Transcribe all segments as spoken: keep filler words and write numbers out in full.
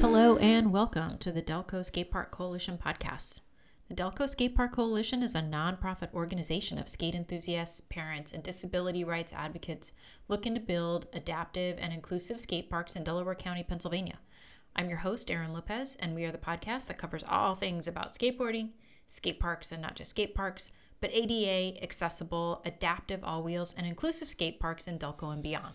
Hello and welcome to the Delco Skate Park Coalition podcast. The Delco Skate Park Coalition is a nonprofit organization of skate enthusiasts, parents, and disability rights advocates looking to build adaptive and inclusive skate parks in Delaware County, Pennsylvania. I'm your host, Erin Lopez, and we are the podcast that covers all things about skateboarding, skate parks, and not just skate parks, but A D A, accessible, adaptive all wheels, and inclusive skate parks in Delco and beyond.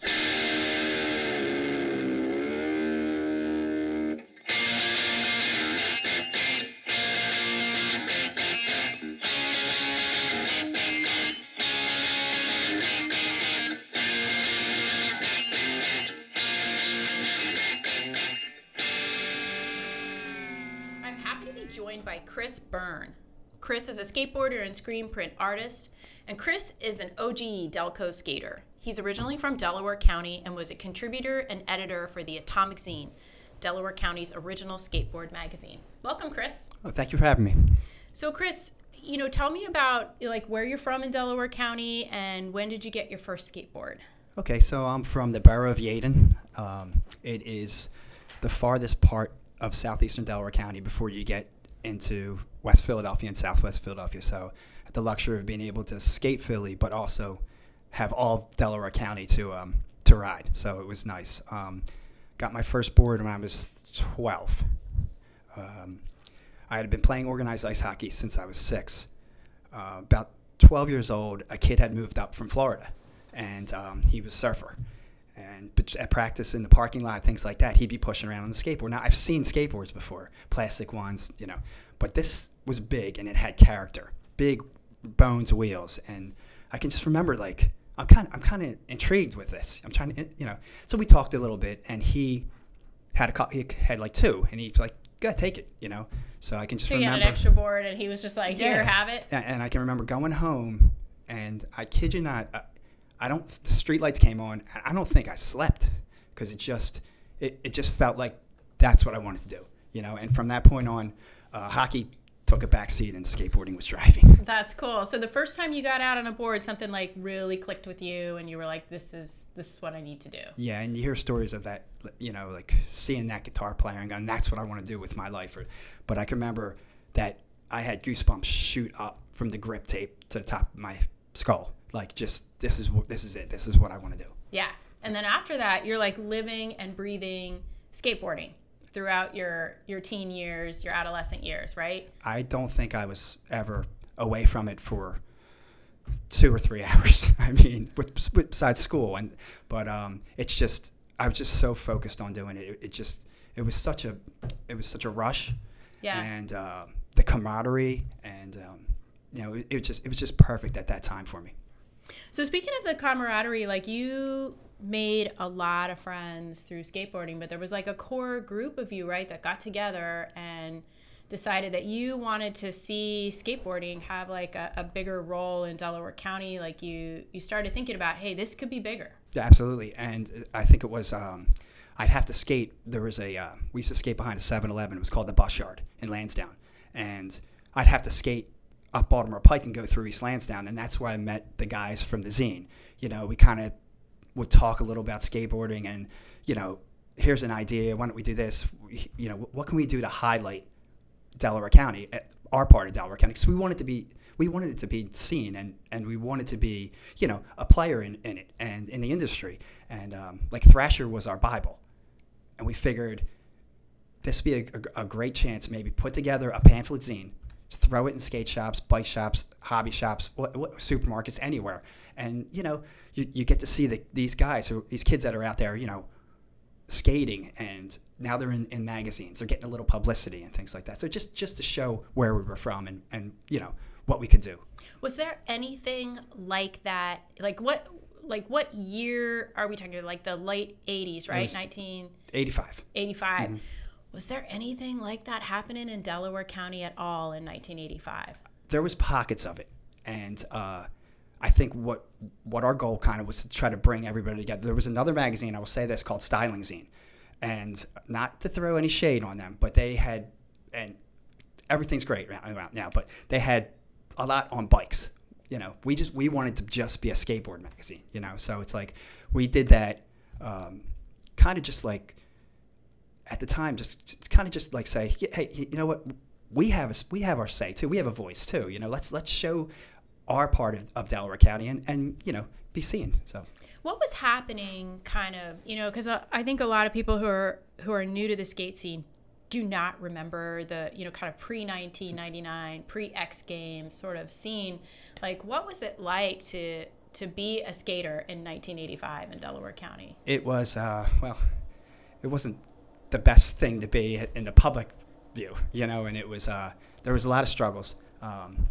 By Chris Byrne. Chris is a skateboarder and screen print artist, and Chris is an O G Delco skater. He's originally from Delaware County and was a contributor and editor for the Atomic Zine, Delaware County's original skateboard magazine. Welcome, Chris. Oh, thank you for having me. So, Chris, you know, tell me about like where you're from in Delaware County and when did you get your first skateboard? Okay, so I'm from the borough of Yeadon. Um, it is the farthest part of southeastern Delaware County before you get into West Philadelphia and Southwest Philadelphia. So I had the luxury of being able to skate Philly, but also have all Delaware County to um, to ride. So it was nice. Um, got my first board when I was twelve. Um, I had been playing organized ice hockey since I was six. Uh, about twelve years old, a kid had moved up from Florida, and um, he was a surfer. And at practice in the parking lot, things like that, he'd be pushing around on the skateboard. Now, I've seen skateboards before, plastic ones, you know, but this was big and it had character, big Bones wheels. And I can just remember, like, I'm kind of, I'm kind of intrigued with this. I'm trying to, you know, so we talked a little bit and he had a, he had like two and he's like, gotta take it, you know. So I can just so remember. He had an extra board and he was just like, here, yeah. have it. And I can remember going home and I kid you not, uh, I don't. The streetlights came on. I don't think I slept because it just, it, it just felt like that's what I wanted to do, you know. And from that point on, uh, hockey took a backseat and skateboarding was driving. That's cool. So the first time you got out on a board, something like really clicked with you, and you were like, "This is this is what I need to do." Yeah, and you hear stories of that, you know, like seeing that guitar player and going, "That's what I want to do with my life." Or, but I can remember that I had goosebumps shoot up from the grip tape to the top of my skull. Like, just, this is this is it. This is what I want to do. Yeah. And then after that, you're, like, living and breathing skateboarding throughout your, your teen years, your adolescent years, right? I don't think I was ever away from it for two or three hours. I mean, with, with, besides school. and But um, it's just, I was just so focused on doing it. It, it just, it was such a, it was such a rush. Yeah. And uh, the camaraderie and, um, you know, it, it just, it was just perfect at that time for me. So speaking of the camaraderie, like you made a lot of friends through skateboarding, but there was like a core group of you, right, that got together and decided that you wanted to see skateboarding have like a, a bigger role in Delaware County. Like you, you started thinking about, hey, this could be bigger. Yeah, absolutely. And I think it was, um, I'd have to skate. There was a, uh, we used to skate behind a seven eleven. It was called the Bus Yard in Lansdowne. And I'd have to skate up Baltimore Pike and go through East Lansdowne, and that's where I met the guys from the zine. You know, we kind of would talk a little about skateboarding and, you know, here's an idea, why don't we do this? We, you know, what can we do to highlight Delaware County, our part of Delaware County? Because we wanted to be, we wanted it to be seen, and, and we wanted to be, you know, a player in, in it and in the industry. And um, like Thrasher was our Bible. And we figured this would be a, a, a great chance, maybe put together a pamphlet zine, throw it in skate shops, bike shops, hobby shops, what, what, supermarkets, anywhere. And, you know, you, you get to see the, these guys, who, these kids that are out there, you know, skating, and now they're in, in magazines. They're getting a little publicity and things like that. So just, just to show where we were from and, and, you know, what we could do. Was there anything like that? Like what like what year are we talking about? Like the late eighties, right? nineteen eighty-five. eighty-five. Mm-hmm. Was there anything like that happening in Delaware County at all in nineteen eighty-five? There was pockets of it. And uh, I think what what our goal kind of was to try to bring everybody together. There was another magazine, I will say this, called Stylin' Zine. And not to throw any shade on them, but they had, and everything's great around now, but they had a lot on bikes. You know, we just we wanted to just be a skateboard magazine, you know. So it's like we did that um, kind of just like at the time, just, just kind of just like say, hey, you know what? We have a, we have our say too. We have a voice too. You know, let's let's show our part of, of Delaware County and, and you know be seen. So what was happening, kind of, you know, because I, I think a lot of people who are who are new to the skate scene do not remember the, you know, kind of pre nineteen ninety-nine, pre-X Games sort of scene. Like, what was it like to to be a skater in nineteen eighty-five in Delaware County? It was, uh, well, it wasn't the best thing to be in the public view, you know, and it was, uh, there was a lot of struggles. Um,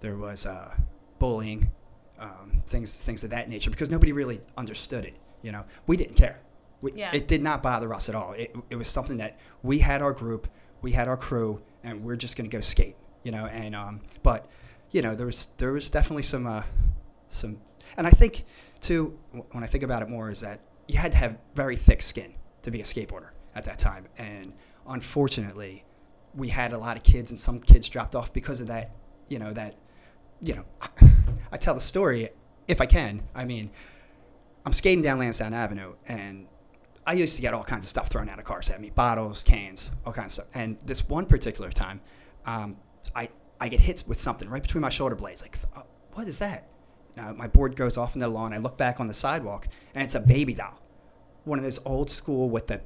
there was uh, bullying, um, things things of that nature, because nobody really understood it, you know. We didn't care. We, yeah. It did not bother us at all. It it was something that we had our group, we had our crew, and we're just going to go skate, you know. And um, but you know, there was there was definitely some uh, some, and I think too, when I think about it more, is that you had to have very thick skin to be a skateboarder at that time. And unfortunately, we had a lot of kids, and some kids dropped off because of that. You know that, you know, I, I tell the story if I can. I mean, I'm skating down Lansdowne Avenue, and I used to get all kinds of stuff thrown out of cars at me, bottles, cans, all kinds of stuff. And this one particular time, um, I, I get hit with something right between my shoulder blades. Like, th- what is that? Now, my board goes off in the lawn. I look back on the sidewalk, and it's a baby doll. One of those old school with the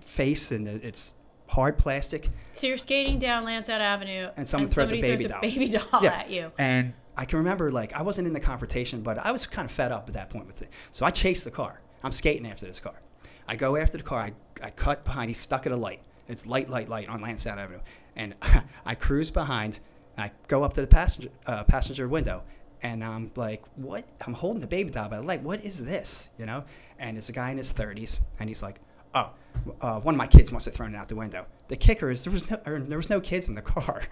face, and the, it's hard plastic. So you're skating down Lansdowne Avenue, and someone and throws, a baby, throws doll. a baby doll yeah. at you. And I can remember, like, I wasn't in the confrontation, but I was kind of fed up at that point with it. So I chased the car. I'm skating after this car. I go after the car. I, I cut behind. He's stuck at a light. It's light, light, light on Lansdowne Avenue. And I cruise behind. And I go up to the passenger uh, passenger window. And I'm like, what? I'm holding the baby doll by the leg. What is this? You know? And it's a guy in his thirties. And he's like, oh, uh, one of my kids must have thrown it out the window. The kicker is there was no or there was no kids in the car.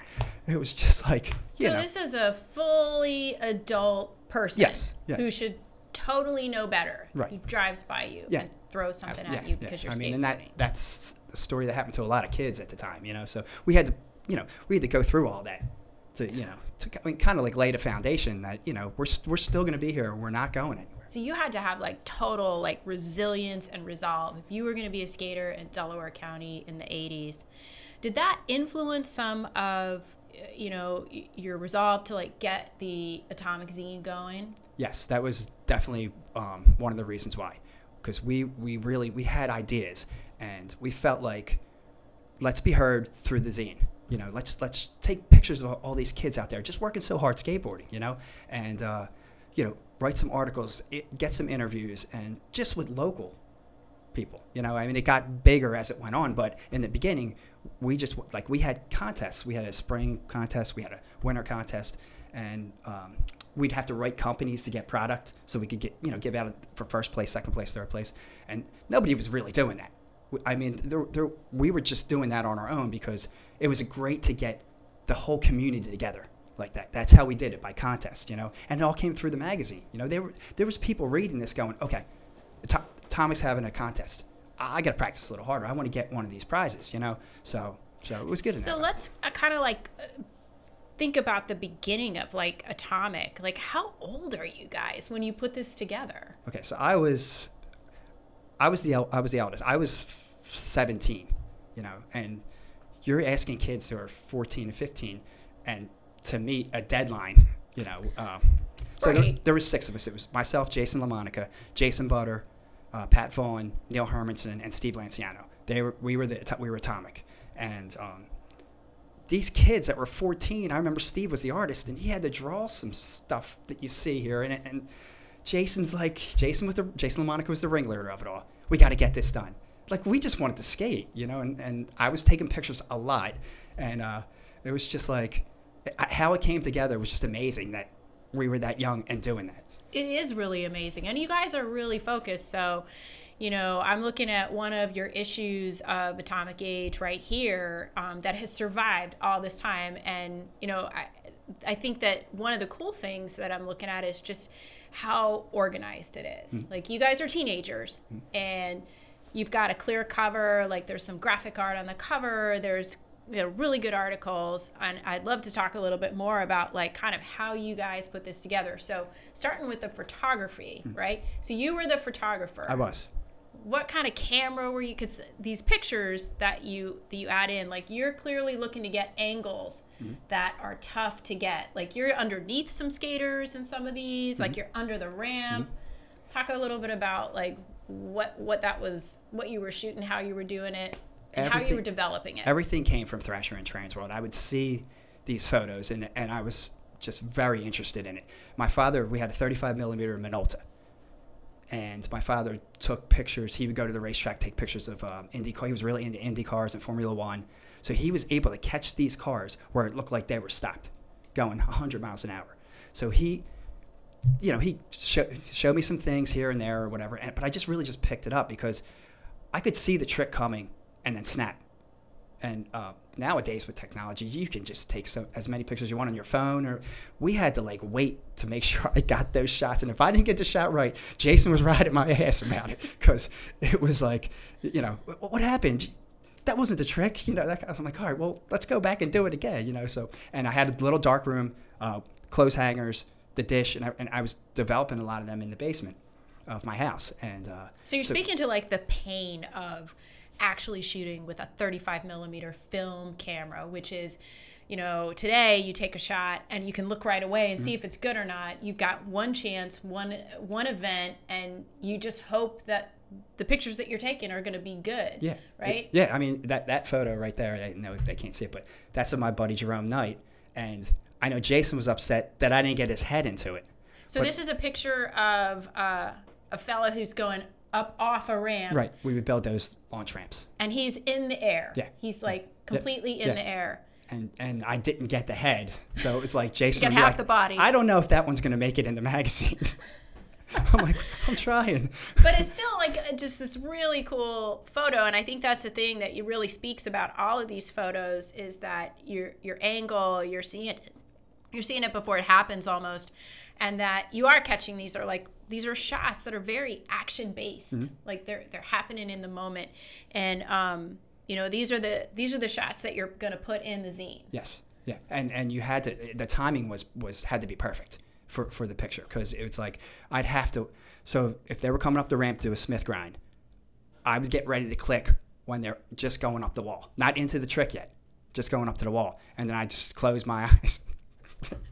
It was just like, you know. So this is a fully adult person yes, yeah. who should totally know better. Right. He drives by you. Yeah. And throw something at yeah, you because yeah. you're skateboarding. I mean, and that, that's a story that happened to a lot of kids at the time, you know. So we had to, you know, we had to go through all that to, you know, to I mean, kind of like laid a foundation that, you know, we're we're still going to be here. We're not going anywhere. So you had to have like total like resilience and resolve if you were going to be a skater in Delaware County in the eighties. Did that influence some of, you know, your resolve to like get the Atomic Zine going? Yes, that was definitely um, one of the reasons why. Because we, we really, we had ideas, and we felt like, let's be heard through the zine. You know, let's let's take pictures of all these kids out there just working so hard skateboarding, you know, and, uh, you know, write some articles, it, get some interviews, and just with local people, you know. I mean, it got bigger as it went on, but in the beginning, we just, like, we had contests. We had a spring contest. We had a winter contest, and um, we'd have to write companies to get product so we could get, you know, give out for first place, second place, third place. And nobody was really doing that. I mean, there, there, we were just doing that on our own because it was great to get the whole community together like that. That's how we did it, by contest, you know. And it all came through the magazine. You know, they were, there was people reading this going, okay, Tom, Tomic's having a contest. I got to practice a little harder. I want to get one of these prizes, you know. So, so it was good. So let's uh, kind of like... Uh, think about the beginning of like Atomic. Like, how old are you guys when you put this together? Okay, so I was, I was the I was the eldest. I was seventeen, you know, and you're asking kids who are fourteen and fifteen, and to meet a deadline, you know. Um, so right. there, there was six of us. It was myself, Jason LaMonica, Jason Butter, uh, Pat Vaughn, Neil Hermanson, and Steve Lanciano. They were we were the we were Atomic, and. Um, These kids that were fourteen, I remember Steve was the artist, and he had to draw some stuff that you see here. And, and Jason's like, Jason with the Jason LaMonica was the ringleader of it all. We got to get this done. Like, we just wanted to skate, you know. And, and I was taking pictures a lot, and uh, it was just like how it came together was just amazing that we were that young and doing that. It is really amazing, and you guys are really focused. So, you know, I'm looking at one of your issues of Atomic Age right here um, that has survived all this time. And, you know, I, I think that one of the cool things that I'm looking at is just how organized it is. Mm. Like, you guys are teenagers, mm. and you've got a clear cover. Like, there's some graphic art on the cover. There's, you know, really good articles. And I'd love to talk a little bit more about, like, kind of how you guys put this together. So starting with the photography, mm. right? So you were the photographer. I was. what kind of camera were you, because these pictures that you that you add in, like, you're clearly looking to get angles mm-hmm. that are tough to get. Like, you're underneath some skaters in some of these, mm-hmm. like you're under the ramp. Mm-hmm. Talk a little bit about like what what that was, what you were shooting, how you were doing it, and everything, how you were developing it. Everything came from Thrasher and Transworld. I would see these photos and and I was just very interested in it. My father, we had a thirty-five millimeter Minolta. And my father took pictures. He would go to the racetrack, take pictures of um, Indy cars. He was really into Indy cars and Formula One. So he was able to catch these cars where it looked like they were stopped, going one hundred miles an hour. So he, you know, he show, showed me some things here and there or whatever. And, but I just really just picked it up because I could see the trick coming and then snap. And uh, nowadays with technology, you can just take so, as many pictures as you want on your phone. Or we had to like wait to make sure I got those shots. And if I didn't get the shot right, Jason was riding my ass about it because it was like, you know, what happened? That wasn't the trick, you know. That, I'm like, all right, well, let's go back and do it again, you know. So, and I had a little dark room, uh, clothes hangers, the dish, and I, and I was developing a lot of them in the basement of my house. And uh, so you're so, speaking to like the pain of actually shooting with a thirty-five millimeter film camera, which is, you know, today you take a shot and you can look right away and mm-hmm. see if it's good or not. You've got one chance, one one event, and you just hope that the pictures that you're taking are going to be good. Yeah. Right? Yeah. I mean, that, that photo right there, I know they can't see it, but that's of my buddy Jerome Knight. And I know Jason was upset that I didn't get his head into it. So but this is a picture of uh, a fella who's going up off a ramp. Right. We would build those launch ramps. And he's in the air. Yeah. He's like completely yeah. in yeah. the air. And and I didn't get the head. So it's like Jason. You get half like, the body. I don't know if that one's going to make it in the magazine. I'm like, I'm trying. But it's still like just this really cool photo. And I think that's the thing that you really speaks about all of these photos is that your your angle, you're seeing it, you're seeing it before it happens almost. And that you are catching these are like, these are shots that are very action based, mm-hmm. like they're they're happening in the moment, and um, you know, these are the these are the shots that you're gonna put in the zine. Yes, yeah, and and you had to, the timing was was had to be perfect for for the picture because it's like I'd have to. So if they were coming up the ramp to a Smith grind, I would get ready to click when they're just going up the wall, not into the trick yet, just going up to the wall, and then I just close my eyes.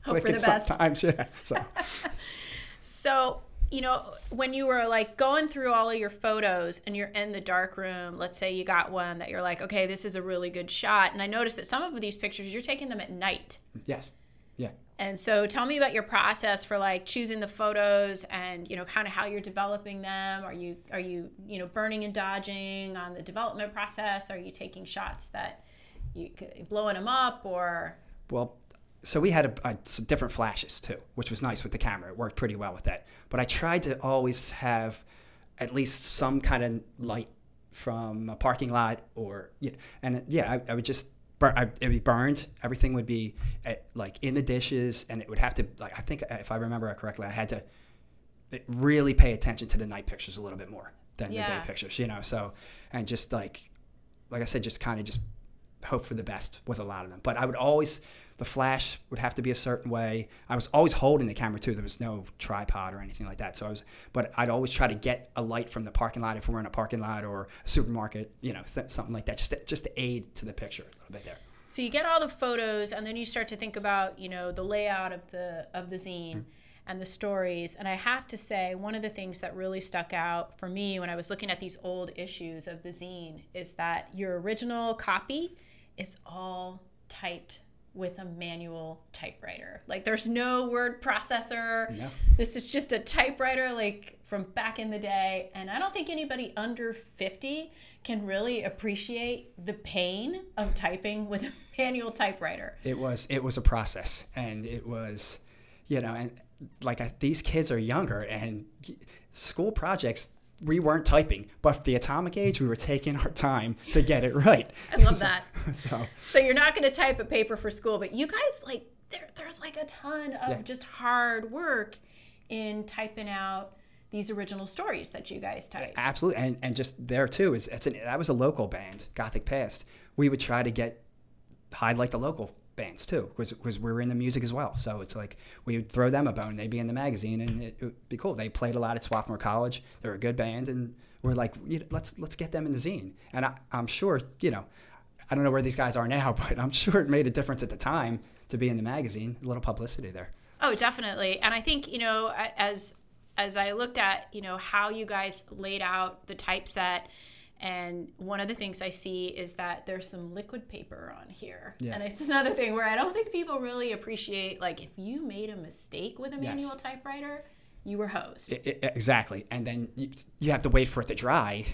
Hope for the best. Sometimes, yeah. So. so. You know, when you were like going through all of your photos and you're in the dark room, let's say you got one that you're like, okay, this is a really good shot. And I noticed that some of these pictures, you're taking them at night. Yes. Yeah. And so tell me about your process for like choosing the photos and, you know, kind of how you're developing them. Are you, are you, you know, burning and dodging on the development process? Are you taking shots that you blowing them up or? Well, so we had a, a, some different flashes too, which was nice with the camera. It worked pretty well with that. But I tried to always have at least some kind of light from a parking lot or, you know, and yeah, I, I would just, bur- I, it would be burned. Everything would be at, like in the dishes and it would have to, like, I think if I remember correctly, I had to really pay attention to the night pictures a little bit more than yeah. the day pictures, you know? So, and just like, like I said, just kind of just hope for the best with a lot of them. But I would always, the flash would have to be a certain way. I was always holding the camera too. There was no tripod or anything like that. So I was, but I'd always try to get a light from the parking lot if we were in a parking lot or a supermarket, you know, th- something like that, just to, just to aid to the picture a little bit there. So you get all the photos, and then you start to think about, you know, the layout of the of the zine mm-hmm. and the stories. And I have to say, one of the things that really stuck out for me when I was looking at these old issues of the zine is that your original copy is all typed with a manual typewriter. Like there's no word processor. No. This is just a typewriter like from back in the day. And I don't think anybody under fifty can really appreciate the pain of typing with a manual typewriter. It was, it was a process and it was, you know, and like I, these kids are younger and school projects, we weren't typing, but for the atomic age, we were taking our time to get it right. I love that. so, so you're not going to type a paper for school, but you guys, like, there, there's like a ton of yeah. just hard work in typing out these original stories that you guys typed. Absolutely. And and just there, too, is it's an, that was a local band, Gothic Past. We would try to get highlight the local bands, too, because we were in the music as well. So it's like we would throw them a bone. They'd be in the magazine, and it, it would be cool. They played a lot at Swarthmore College. They were a good band, and we're like, you know, let's let's get them in the zine. And I, I'm sure, you know, I don't know where these guys are now, but I'm sure it made a difference at the time to be in the magazine. A little publicity there. Oh, definitely. And I think, you know, as as I looked at, you know, how you guys laid out the typeset, and one of the things I see is that there's some liquid paper on here. Yeah. And it's another thing where I don't think people really appreciate, like, if you made a mistake with a manual yes. typewriter, you were hosed. It, it, exactly. And then you, you have to wait for it to dry.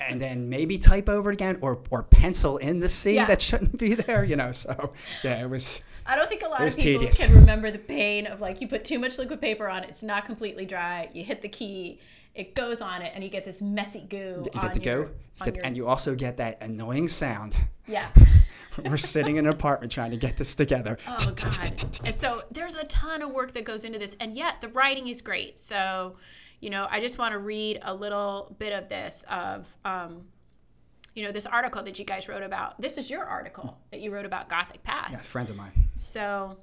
And then maybe type over it again, or or pencil in the C yeah. that shouldn't be there, you know. So, yeah, it was I don't think a lot of people tedious. Can remember the pain of, like, you put too much liquid paper on, it's not completely dry, you hit the key, it goes on it, and you get this messy goo. You get the your, goo, you get, your... and you also get that annoying sound. Yeah. We're sitting in an apartment trying to get this together. Oh, God. And so there's a ton of work that goes into this, and yet the writing is great. So... You know, I just want to read a little bit of this of, um, you know, this article that you guys wrote about. This is your article that you wrote about Gothic Past. Yes, friends of mine. So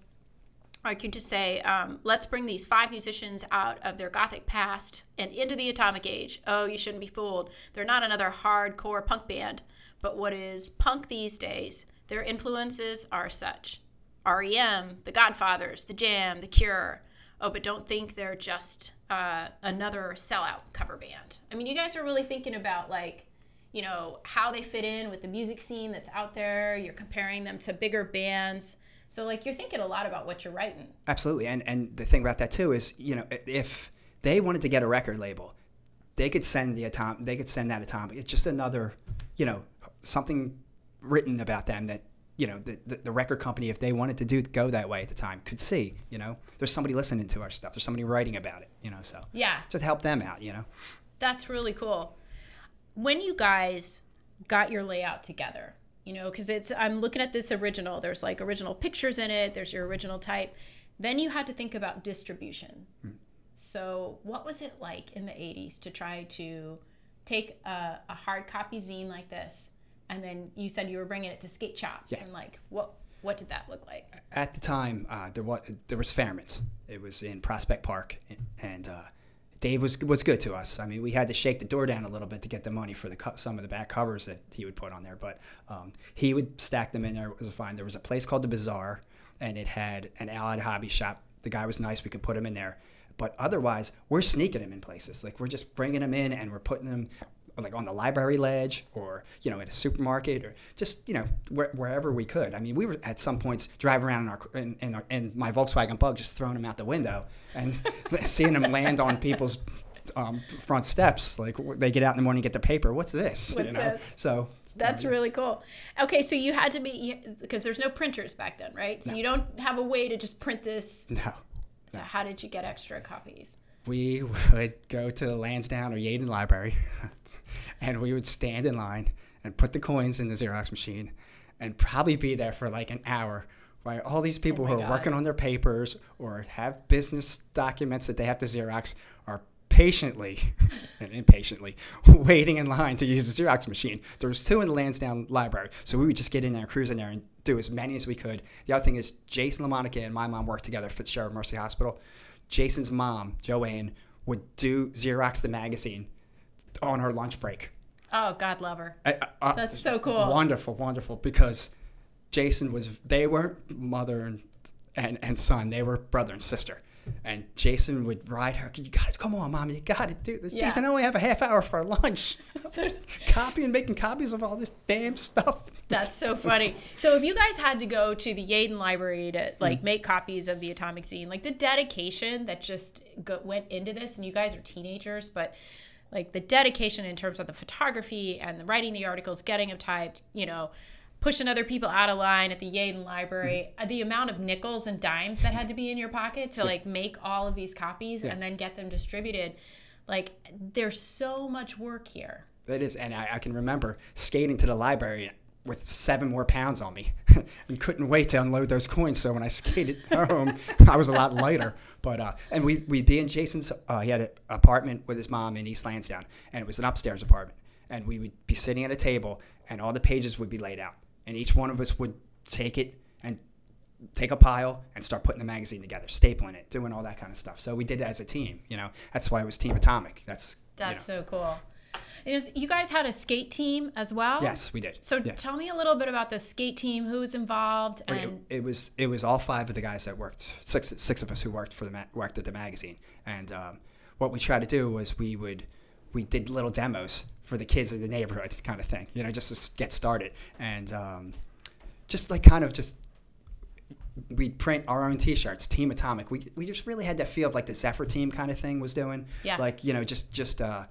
I could just say, um, let's bring these five musicians out of their Gothic past and into the atomic age. Oh, you shouldn't be fooled. They're not another hardcore punk band. But what is punk these days? Their influences are such. R E M, The Godfathers, The Jam, The Cure. Oh, but don't think they're just uh, another sellout cover band. I mean, you guys are really thinking about, like, you know, how they fit in with the music scene that's out there. You're comparing them to bigger bands. So, like, you're thinking a lot about what you're writing. Absolutely. And and the thing about that, too, is, you know, if they wanted to get a record label, they could send the atom- they could send that Atomic. It's just another, you know, something written about them that, you know, the, the the record company, if they wanted to do go that way at the time, could see, you know, there's somebody listening to our stuff. There's somebody writing about it, you know, so. Yeah. Just help them out, you know. That's really cool. When you guys got your layout together, you know, because it's, I'm looking at this original. There's, like, original pictures in it. There's your original type. Then you had to think about distribution. Hmm. So what was it like in the eighties to try to take a, a hard copy zine like this? And then you said you were bringing it to skate shops, yeah. and like, what what did that look like? At the time, uh, there was there was Fairman's. It was in Prospect Park, and uh, Dave was was good to us. I mean, we had to shake the door down a little bit to get the money for the co- some of the back covers that he would put on there, but um, he would stack them in there. It was fine. There was a place called the Bazaar, and it had an allied hobby shop. The guy was nice. We could put him in there, but otherwise, we're sneaking them in places. Like, we're just bringing them in, and we're putting them, like, on the library ledge, or, you know, at a supermarket, or just, you know, wh- wherever we could. I mean, we were at some points driving around in our in, in, our, in my Volkswagen Bug, just throwing them out the window and seeing them land on people's um, front steps. Like, they get out in the morning and get the paper. What's this? What's you know? This? So that's, you know, really cool. Okay, so you had to be, because there's no printers back then, right? So no. You don't have a way to just print this. No. So no. How did you get extra copies? We would go to the Lansdowne or Yeadon library, and we would stand in line and put the coins in the Xerox machine and probably be there for like an hour while all these people oh who are God. working on their papers or have business documents that they have to Xerox are patiently and impatiently waiting in line to use the Xerox machine. There was two in the Lansdowne library, so we would just get in there and cruise in there and do as many as we could. The other thing is Jason LaMonica and my mom worked together at Fitzgerald Mercy Hospital. Jason's mom, Joanne, would do Xerox the magazine on her lunch break. Oh, God love her. Uh, uh, That's so cool. Wonderful, wonderful, because Jason was, they weren't mother and, and, and son. They were brother and sister. And Jason would ride her. You got it. Come on, Mom. You got it, dude. Yeah. Jason, I only have a half hour for lunch. Copying, making copies of all this damn stuff. That's so funny. So if you guys had to go to the Yeadon Library to, like, mm-hmm. make copies of the Atomic Zine, like, the dedication that just go- went into this, and you guys are teenagers, but, like, the dedication in terms of the photography and the writing the articles, getting them typed, you know, pushing other people out of line at the Yeadon Library, mm-hmm. the amount of nickels and dimes that had to be in your pocket to, yeah. like, make all of these copies yeah. and then get them distributed. Like, there's so much work here. It is, and I, I can remember skating to the library with seven more pounds on me and couldn't wait to unload those coins. So when I skated home, I was a lot lighter. But uh, and we, we'd be in Jason's, uh, he had an apartment with his mom in East Lansdowne, and it was an upstairs apartment. And we would be sitting at a table, and all the pages would be laid out. And each one of us would take it and take a pile and start putting the magazine together, stapling it, doing all that kind of stuff. So we did it as a team, you know. That's why it was Team Atomic. That's That's you know. So cool. Is you guys had a skate team as well? Yes, we did. So yeah. Tell me a little bit about the skate team. Who was involved? And it, it was it was all five of the guys that worked, six six of us who worked for the ma- worked at the magazine. And um, what we tried to do was we would we did little demos for the kids in the neighborhood, kind of thing, you know, just to get started. And um, just like kind of just. We'd print our own T-shirts, Team Atomic. We we just really had that feel of like the Zephyr team kind of thing was doing. Yeah. Like, you know, just just uh,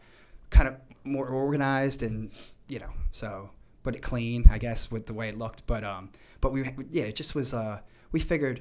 kind of more organized and, you know, so, but it clean, I guess, with the way it looked. But, um, but we, yeah, it just was, uh, we figured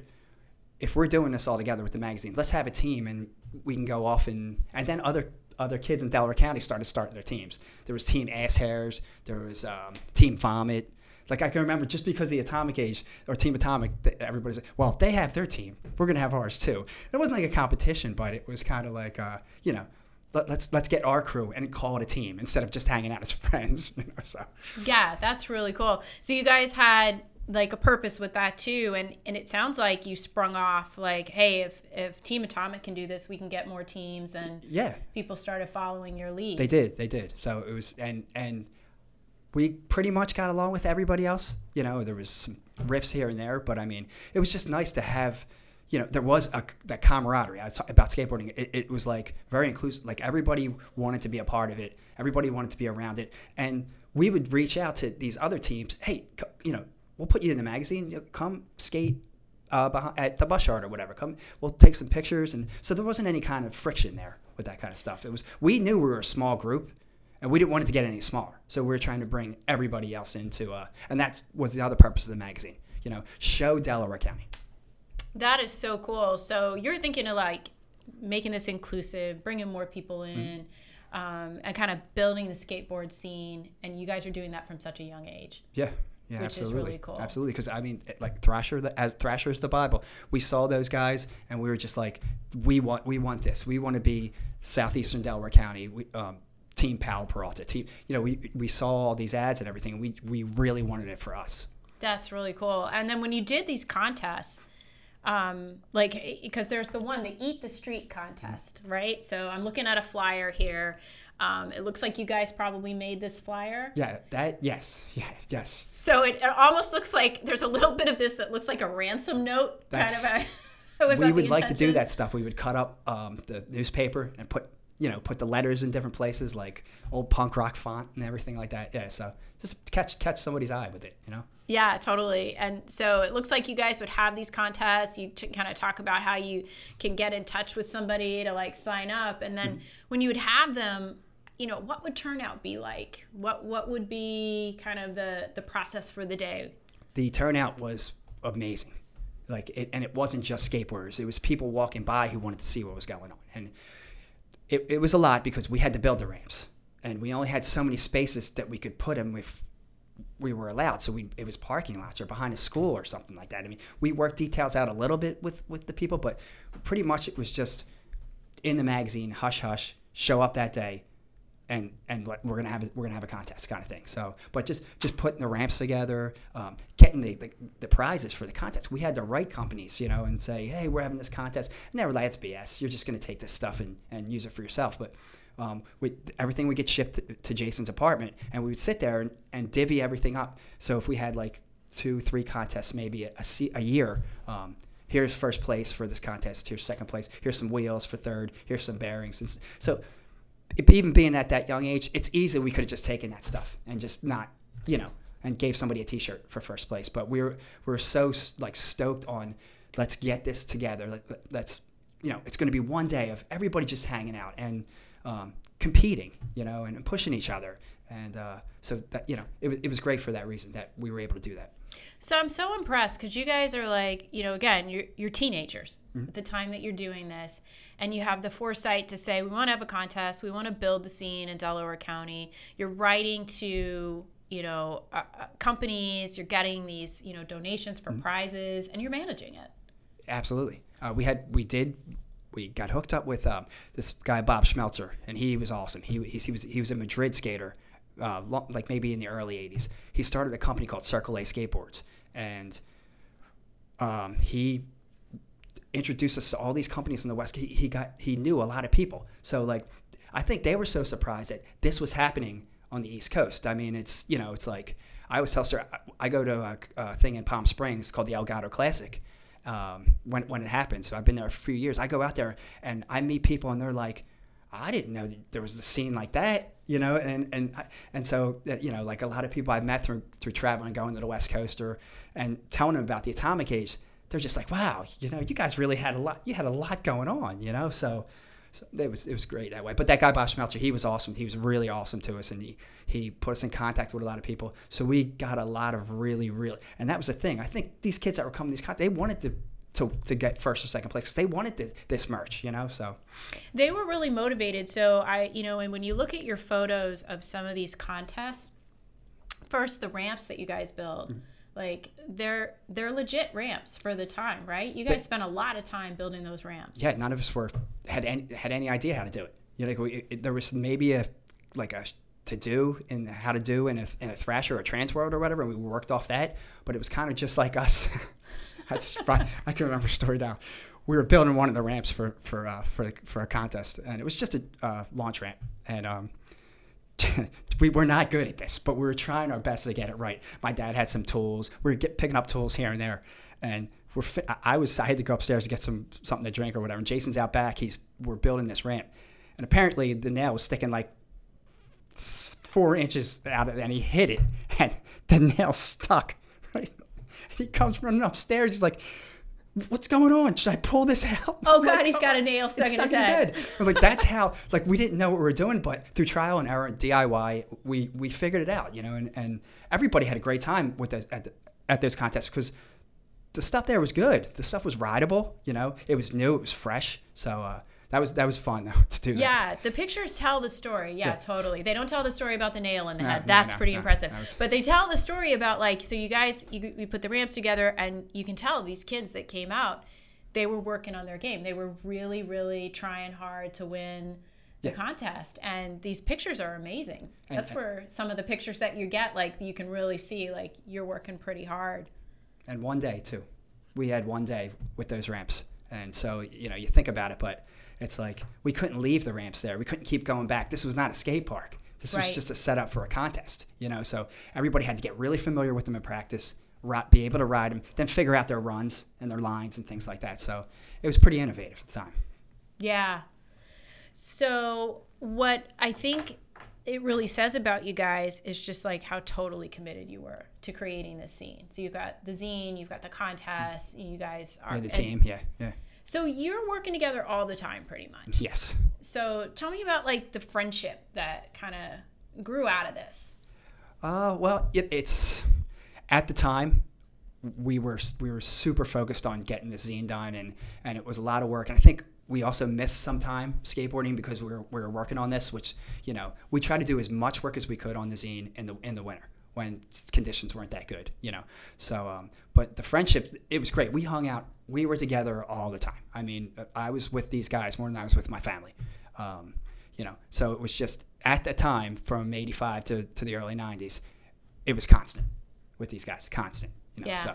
if we're doing this all together with the magazine, let's have a team and we can go off and, and then other other kids in Delaware County started starting their teams. There was Team Ass Hairs. There was um, Team Vomit. Like, I can remember just because the Atomic Age, or Team Atomic, everybody's like, well, if they have their team, we're going to have ours too. It wasn't like a competition, but it was kind of like, uh, you know, let, let's let's get our crew and call it a team instead of just hanging out as friends. You know, so. Yeah, that's really cool. So you guys had, like, a purpose with that too, and, and it sounds like you sprung off, like, hey, if, if Team Atomic can do this, we can get more teams, and yeah. People started following your lead. They did, they did. So it was, and and... we pretty much got along with everybody else. You know, there was some riffs here and there, but I mean, it was just nice to have, you know, there was a, that camaraderie. I was talking about skateboarding. It, it was like very inclusive. Like everybody wanted to be a part of it. Everybody wanted to be around it. And we would reach out to these other teams. Hey, you know, we'll put you in the magazine. Come skate uh, behind, at the bus yard or whatever. Come, we'll take some pictures. And so there wasn't any kind of friction there with that kind of stuff. It was, we knew we were a small group. And we didn't want it to get any smaller. So we were trying to bring everybody else into, uh, and that was the other purpose of the magazine, you know, show Delaware County. That is so cool. So you're thinking of like making this inclusive, bringing more people in, mm-hmm. um, and kind of building the skateboard scene. And you guys are doing that from such a young age. Yeah. Yeah, which absolutely. Is really cool. Absolutely, because I mean, like Thrasher, the, as Thrasher is the Bible. We saw those guys, and we were just like, we want, we want this. We want to be southeastern Delaware County. We, um, Team Palo Peralta, team, you know, we we saw all these ads and everything. And we we really wanted it for us. That's really cool. And then when you did these contests, um, like because there's the one the Eat the Street contest, right? So I'm looking at a flyer here. Um, it looks like you guys probably made this flyer. Yeah, that yes, yeah, yes. So it, it almost looks like there's a little bit of this that looks like a ransom note. That's, kind of. A, was we that would like to do that stuff. We would cut up um, the newspaper and put. You know, put the letters in different places, like old punk rock font and everything like that. Yeah, so just catch catch somebody's eye with it, you know? Yeah, totally. And so it looks like you guys would have these contests. You t- kind of talk about how you can get in touch with somebody to, like, sign up. And then mm-hmm. when you would have them, you know, what would turnout be like? What what would be kind of the, the process for the day? The turnout was amazing. Like, it, and it wasn't just skateboarders. It was people walking by who wanted to see what was going on. And It, it was a lot because we had to build the ramps, and we only had so many spaces that we could put them if we were allowed. So we it was parking lots or behind a school or something like that. I mean, we worked details out a little bit with, with the people, but pretty much it was just in the magazine, hush hush, show up that day, and and we're gonna have we're gonna have a contest kind of thing. So, but just, just putting the ramps together, um, getting the, the the prizes for the contest. We had to write companies, you know, and say, hey, we're having this contest. And they were like, it's B S. You're just gonna take this stuff and, and use it for yourself. But um, we, everything would get shipped to, to Jason's apartment, and we would sit there and, and divvy everything up. So if we had like two, three contests, maybe a, a, a year. Um, here's first place for this contest. Here's second place. Here's some wheels for third. Here's some bearings. And so. It, even being at that young age, it's easy. We could have just taken that stuff and just not, you know, and gave somebody a T-shirt for first place. But we were we were so like stoked on, let's get this together. Let, let's, you know, it's going to be one day of everybody just hanging out and um, competing, you know, and, and pushing each other. And uh, so that, you know, it it was great for that reason that we were able to do that. So I'm so impressed because you guys are like, you know, again, you're, you're teenagers mm-hmm. at the time that you're doing this. And you have the foresight to say, we want to have a contest. We want to build the scene in Delaware County. You're writing to, you know, uh, companies. You're getting these, you know, donations for mm-hmm. prizes. And you're managing it. Absolutely. Uh, we had, we did, we got hooked up with um, this guy, Bob Schmelzer. And he was awesome. He, he, he was he was a Madrid skater. Uh, like maybe in the early eighties, he started a company called Circle A Skateboards, and um, he introduced us to all these companies in the West. He, he got he knew a lot of people. So like, I think they were so surprised that this was happening on the East Coast. I mean, it's, you know, it's like, I always tell story, I go to a, a thing in Palm Springs called the Elgato Classic um, when when it happens. So I've been there a few years. I go out there and I meet people and they're like, I didn't know there was a scene like that, you know, and and and so, you know, like a lot of people I've met through through traveling, going to the West Coast, or and telling them about the Atomic Age, they're just like, wow, you know, you guys really had a lot, you had a lot going on, you know, so, so it was it was great that way. But that guy Bob Schmelzer, he was awesome. He was really awesome to us, and he he put us in contact with a lot of people. So we got a lot of really, really, and that was the thing. I think these kids that were coming to these contests, they wanted to. to to get first or second place, because they wanted this, this merch, you know, so. They were really motivated. So I, you know, and when you look at your photos of some of these contests, first the ramps that you guys build, mm-hmm. like they're they're legit ramps for the time, right? You guys but, spent a lot of time building those ramps. Yeah, none of us were, had any, had any idea how to do it. You know, like we, it, there was maybe a, like a to do and how to do in a, in a Thrasher or a Transworld or whatever, and we worked off that, but it was kind of just like us. That's fine. I can remember a story now. We were building one of the ramps for for uh, for for a contest, and it was just a uh, launch ramp. And um, we were not good at this, but we were trying our best to get it right. My dad had some tools. We were get, picking up tools here and there, and we're. Fi- I was. I had to go upstairs to get some something to drink or whatever. And Jason's out back. He's we're building this ramp, and apparently the nail was sticking like four inches out of it, and he hit it, and the nail stuck. Right. He comes running upstairs. He's like, "What's going on? Should I pull this out?" Oh God, like, he's oh, got a nail stuck, stuck in his head. head. I was like, "That's how." Like, we didn't know what we were doing, but through trial and error and D I Y, we we figured it out, you know. And, and everybody had a great time with those, at the, at those contests, because the stuff there was good. The stuff was rideable, you know. It was new. It was fresh. So uh, that was that was fun though, to do. Yeah, that. The pictures tell the story. Yeah, yeah, totally. They don't tell the story about the nail in the no, head. That's no, no, pretty no, impressive. No, was... But they tell the story about, like, so you guys, you, you put the ramps together, and you can tell these kids that came out, they were working on their game. They were really, really trying hard to win the yeah. contest. And these pictures are amazing. And, That's and, where some of the pictures that you get, like, you can really see, like, you're working pretty hard. And one day, too. We had one day with those ramps. And so, you know, you think about it, but... It's like we couldn't leave the ramps there. We couldn't keep going back. This was not a skate park. This right. was just a setup for a contest, you know. So everybody had to get really familiar with them in practice, be able to ride them, then figure out their runs and their lines and things like that. So it was pretty innovative at the time. Yeah. So what I think it really says about you guys is just like how totally committed you were to creating this scene. So you've got the zine, you've got the contest, you guys are yeah, the team. And, yeah, yeah. So you're working together all the time, pretty much. Yes. So tell me about, like, the friendship that kind of grew out of this. Uh, well, it, it's at the time we were we were super focused on getting the zine done, and, and it was a lot of work. And I think we also missed some time skateboarding because we were we were working on this, which, you know, we tried to do as much work as we could on the zine in the in the winter when conditions weren't that good, you know. So, um, but the friendship, it was great. We hung out. We were together all the time. I mean, I was with these guys more than I was with my family, um, you know. So it was just at the time from eighty-five to, to the early nineties, it was constant with these guys, constant. You know, yeah. So,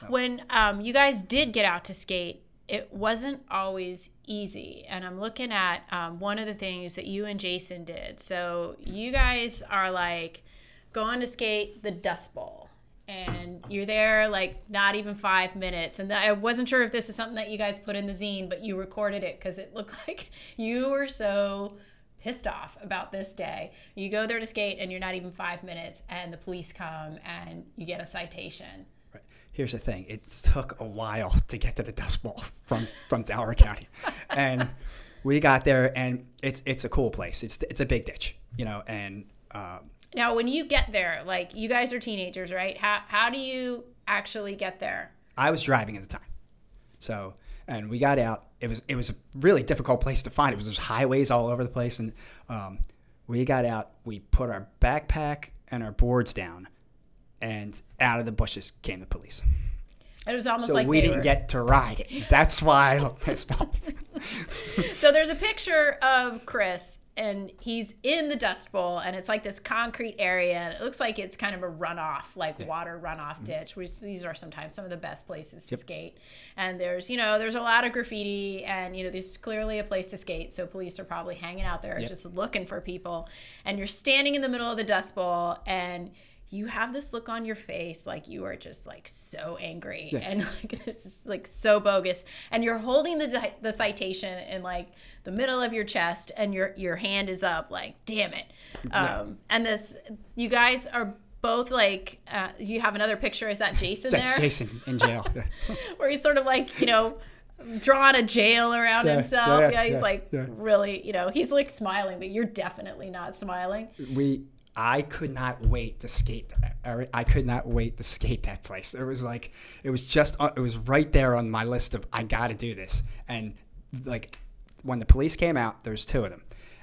so. When um, you guys did get out to skate, it wasn't always easy. And I'm looking at um, one of the things that you and Jason did. So you guys are like going to skate the Dust Bowl. And you're there like not even five minutes. And I wasn't sure if this is something that you guys put in the zine, but you recorded it because it looked like you were so pissed off about this day. You go there to skate and you're not even five minutes and the police come and you get a citation. Right. Here's the thing. It took a while to get to the Dust Bowl from, from Delaware County. And we got there and it's it's a cool place. It's it's a big ditch, you know, and um, now, when you get there, like, you guys are teenagers, right? How how do you actually get there? I was driving at the time. So, and we got out. It was it was a really difficult place to find. It was, there was highways all over the place. And um, we got out. We put our backpack and our boards down. And out of the bushes came the police. It was almost so like we didn't were... get to ride it. That's why I looked pissed off. So there's a picture of Chris, and he's in the Dust Bowl, and it's like this concrete area, and it looks like it's kind of a runoff, like yeah. water runoff mm-hmm. ditch. We, these are sometimes some of the best places to yep. skate. And there's, you know, there's a lot of graffiti, and, you know, this is clearly a place to skate, so police are probably hanging out there yep. just looking for people. And you're standing in the middle of the Dust Bowl, and you have this look on your face like you are just like so angry yeah. and like this is like so bogus, and you're holding the the citation in like the middle of your chest, and your your hand is up like damn it. um yeah. And this, you guys are both like uh, you have another picture. Is that Jason? That's there? Jason in jail. Where he's sort of like, you know, drawing a jail around yeah, himself. Yeah, yeah he's yeah, like yeah. really, you know, he's like smiling, but you're definitely not smiling. We. I could not wait to skate. I could not wait to skate that place. It was like, it was just, it was right there on my list of, I got to do this. And like, when the police came out, there was two of them.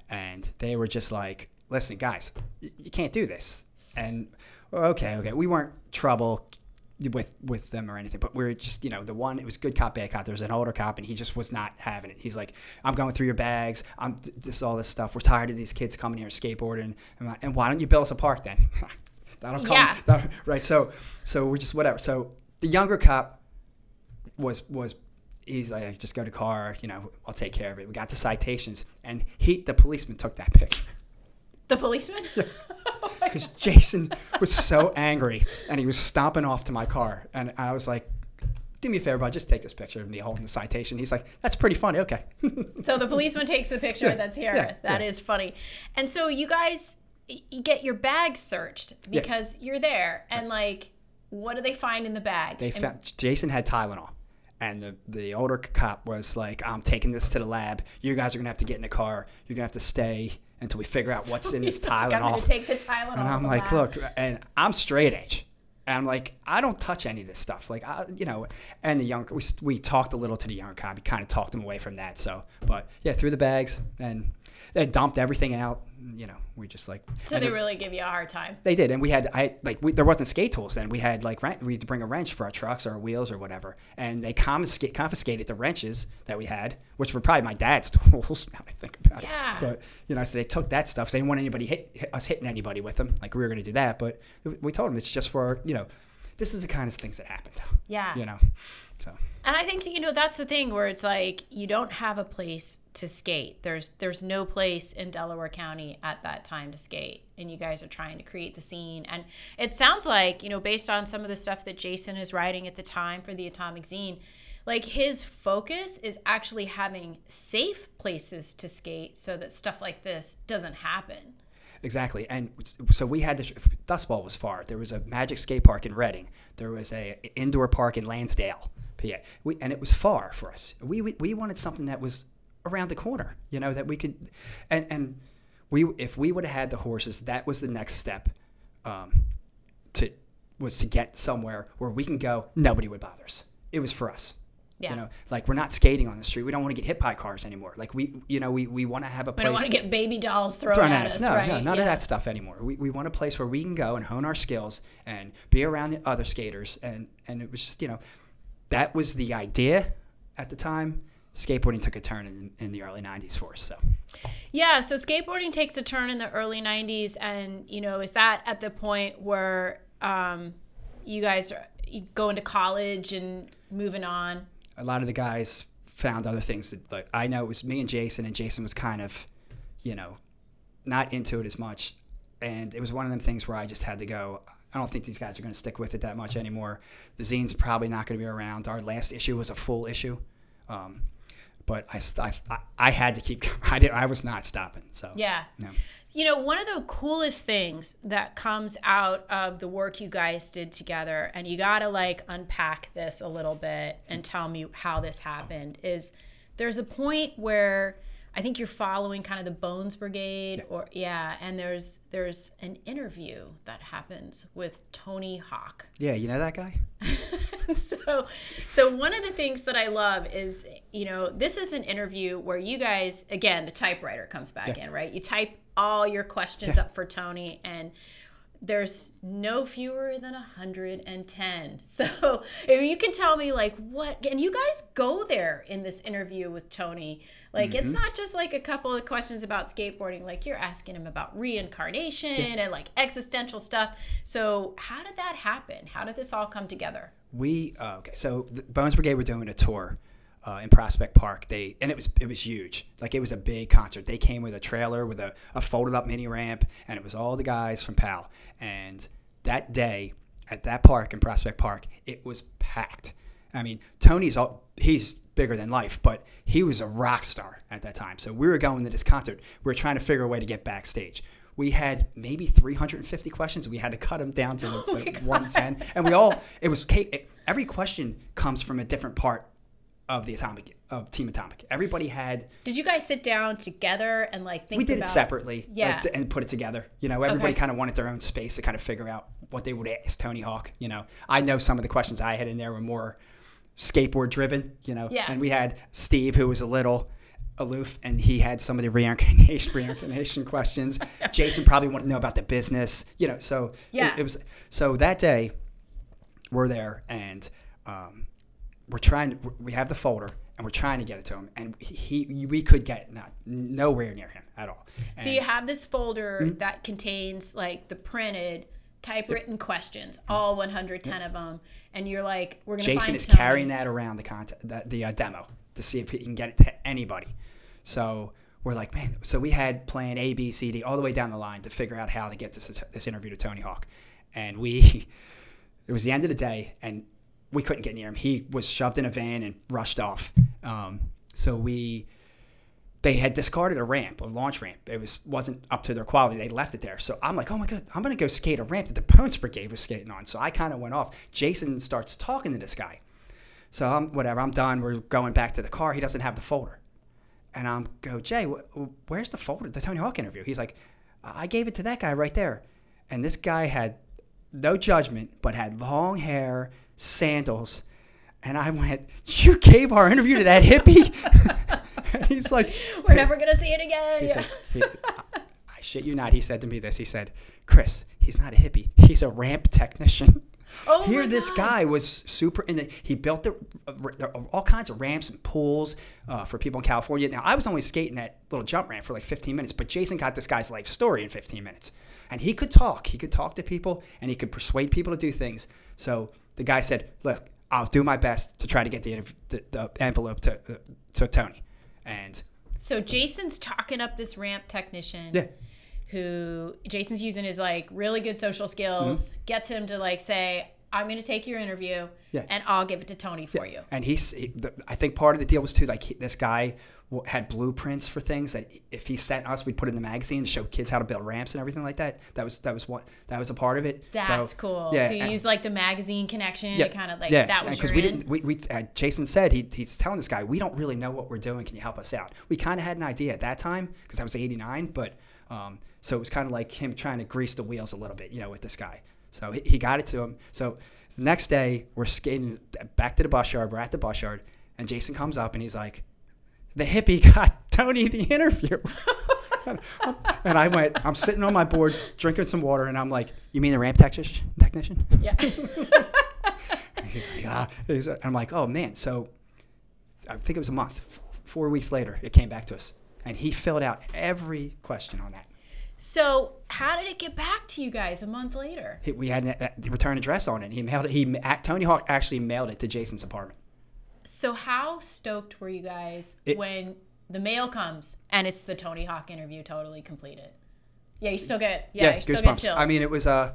And they were just like, listen, guys, you can't do this. And okay, okay. We weren't trouble with, with them or anything, but we were just, you know, the one, it was good cop, bad cop. There was an older cop, and he just was not having it. He's like, I'm going through your bags. I'm this, all this stuff. We're tired of these kids coming here skateboarding. And, like, and why don't you bail us apart then? That'll come. Yeah. That'll, right. So, so we're just whatever. So the younger cop was, was, he's like, just go to car, you know, I'll take care of it. We got the citations, and he, the policeman took that picture. The policeman? Yeah. Because oh Jason was so angry, and he was stomping off to my car. And I was like, do me a favor, bud, just take this picture of me holding the citation. He's like, that's pretty funny. Okay. So the policeman takes the picture yeah, that's here. Yeah, that yeah. is funny. And so you guys you get your bag searched because yeah. you're there. And like, what do they find in the bag? They and- found Jason had Tylenol. And the, the older cop was like, I'm taking this to the lab. You guys are going to have to get in the car. You're going to have to stay until we figure out what's so in this Tylenol. Like, I'm going to take the Tylenol. And I'm like, lab. Look, and I'm straight edge. And I'm like, I don't touch any of this stuff. Like, I, you know, and the young, we, we talked a little to the young cop. We kind of talked him away from that. So, but yeah, threw the bags, and they dumped everything out. You know, we just like. So they it, really give you a hard time. They did. And we had, I like, we, there wasn't skate tools then. We had like, rent, we had to bring a wrench for our trucks or our wheels or whatever. And they confiscate, confiscated the wrenches that we had, which were probably my dad's tools now I think about yeah. it. But, you know, so they took that stuff. So they didn't want anybody hit, hit us hitting anybody with them. Like, we were going to do that. But we told them it's just for, you know, this is the kind of things that happen. Yeah. You know, so. And I think, you know, that's the thing where it's like you don't have a place to skate. There's there's no place in Delaware County at that time to skate. And you guys are trying to create the scene. And it sounds like, you know, based on some of the stuff that Jason is writing at the time for the Atomic Zine, like his focus is actually having safe places to skate so that stuff like this doesn't happen. Exactly. And so we had to, Dust Bowl was far. There was a Magic Skate Park in Reading. There was a indoor park in Lansdowne. Yeah, we and it was far for us. We, we we wanted something that was around the corner, you know, that we could, and and we if we would have had the horses, that was the next step, um, to was to get somewhere where we can go. Nobody would bother us. It was for us, yeah. You know, like we're not skating on the street. We don't want to get hit by cars anymore. Like we, you know, we, we want to have a place. We don't want to get baby dolls thrown, thrown at us. us. No, right? no, none yeah. of that stuff anymore. We we want a place where we can go and hone our skills and be around the other skaters, and and it was just, you know. That was the idea at the time. Skateboarding took a turn in, in the early nineties for us. So. Yeah, so skateboarding takes a turn in the early nineties. And, you know, is that at the point where um, you guys are, you go into college and moving on? A lot of the guys found other things. That, like, I know it was me and Jason, and Jason was kind of, you know, not into it as much. And it was one of them things where I just had to go, I don't think these guys are going to stick with it that much anymore. The zine's probably not going to be around. Our last issue was a full issue, um, but I, I, I had to keep. I did. I was not stopping. So yeah, you know. You know, one of the coolest things that comes out of the work you guys did together, and you got to like unpack this a little bit and tell me how this happened. Is there's a point where I think you're following kind of the Bones Brigade, yeah. or yeah, and there's there's an interview that happens with Tony Hawk. Yeah, you know that guy? so so one of the things that I love is, you know, this is an interview where you guys, again, the typewriter comes back yeah. in, right? You type all your questions yeah. up for Tony, and there's no fewer than one hundred ten. So if you can tell me, like, what, and you guys go there in this interview with Tony, like, mm-hmm. it's not just like a couple of questions about skateboarding, like you're asking him about reincarnation yeah. and like existential stuff. So how did that happen? How did this all come together? We, uh, okay, so the Bones Brigade were doing a tour Uh, in Prospect Park, they and it was it was huge. Like, it was a big concert. They came with a trailer with a, a folded up mini ramp, and it was all the guys from P A L. And that day at that park in Prospect Park, it was packed. I mean, Tony's all, he's bigger than life, but he was a rock star at that time. So we were going to this concert. We were trying to figure a way to get backstage. We had maybe three hundred fifty questions. We had to cut them down to the, oh the one ten, and we all it was it, every question comes from a different part of the Atomic, of Team Atomic. Everybody had... Did you guys sit down together and like think about... We did about, it separately yeah. like, and put it together. You know, everybody okay. kind of wanted their own space to kind of figure out what they would ask Tony Hawk, you know. I know some of the questions I had in there were more skateboard driven, you know. Yeah. And we had Steve, who was a little aloof, and he had some of the reincarnation, reincarnation questions. Jason probably wanted to know about the business, you know. So yeah. it, it was... So that day, we're there and... um We're trying to, we have the folder and we're trying to get it to him, and he, he we could get not nowhere near him at all. And so you have this folder mm-hmm. that contains like the printed, typewritten yep. questions, all one hundred ten yep. of them, and you're like, we're gonna. Jason find is Tony. Carrying that around the content, the, the uh, demo to see if he can get it to anybody. So we're like, man. So we had plan A, B, C, D, all the way down the line to figure out how to get this this interview to Tony Hawk, and we. It was the end of the day, and. We couldn't get near him. He was shoved in a van and rushed off. Um, so we, they had discarded a ramp, a launch ramp. It was, wasn't up to their quality. They left it there. So I'm like, oh my God, I'm going to go skate a ramp that the Bones Brigade was skating on. So I kind of went off. Jason starts talking to this guy. So I'm, whatever, I'm done. We're going back to the car. He doesn't have the folder. And I'm go, Jay, wh- where's the folder? The Tony Hawk interview. He's like, I gave it to that guy right there. And this guy had no judgment, but had long hair, sandals, and I went, you gave our interview to that hippie? And he's like, we're never gonna see it again. He yeah. said, he, I, I shit you not, he said to me this, he said, Chris, he's not a hippie, he's a ramp technician. Oh, here this God. Guy was super in the, he built the, uh, all kinds of ramps and pools uh, for people in California. Now I was only skating that little jump ramp for like fifteen minutes, but Jason got this guy's life story in fifteen minutes, and he could talk he could talk to people, and he could persuade people to do things. So the guy said, look, I'll do my best to try to get the the, the envelope to uh, to Tony. And so Jason's talking up this ramp technician yeah. who Jason's using his like really good social skills, mm-hmm. gets him to like say, I'm going to take your interview yeah. and I'll give it to Tony for yeah. you. And he's, he, the, I think part of the deal was too, like he, this guy had blueprints for things that if he sent us, we'd put in the magazine to show kids how to build ramps and everything like that. That was that was what that was a part of it. That's so, cool. Yeah, so you and, use like the magazine connection yeah, to kind of like yeah, that was your we in? Didn't, we, we, uh, Jason said he, he's telling this guy, we don't really know what we're doing. Can you help us out? We kind of had an idea at that time because I was eighty-nine, but um, so it was kind of like him trying to grease the wheels a little bit, you know, with this guy. So he, he got it to him. So the next day we're skating back to the bus yard. We're at the bus yard, and Jason comes up and he's like, the hippie got Tony the interview. And I went, I'm sitting on my board drinking some water, and I'm like, you mean the ramp technician? Technician? Yeah. And he's like, ah. He's like, and I'm like, oh, man. So I think it was a month. F- four weeks later, it came back to us. And he filled out every question on that. So how did it get back to you guys a month later? He, we had a, a return address on it. He mailed it. He, Tony Hawk actually mailed it to Jason's apartment. So how stoked were you guys it, when the mail comes and it's the Tony Hawk interview totally completed? Yeah, you still get yeah, yeah you still get chills. I mean, it was uh,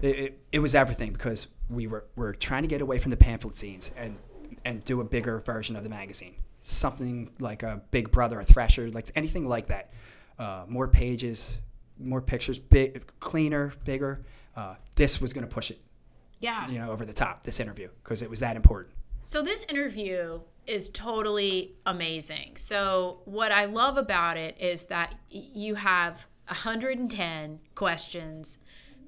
it, it, it was everything because we were we're trying to get away from the pamphlet scenes and and do a bigger version of the magazine, something like a Big Brother, a Thrasher, like anything like that. Uh, more pages, more pictures, big, cleaner, bigger. Uh, this was going to push it. Yeah, you know, over the top. This interview because it was that important. So this interview is totally amazing. So what I love about it is that you have one hundred ten questions.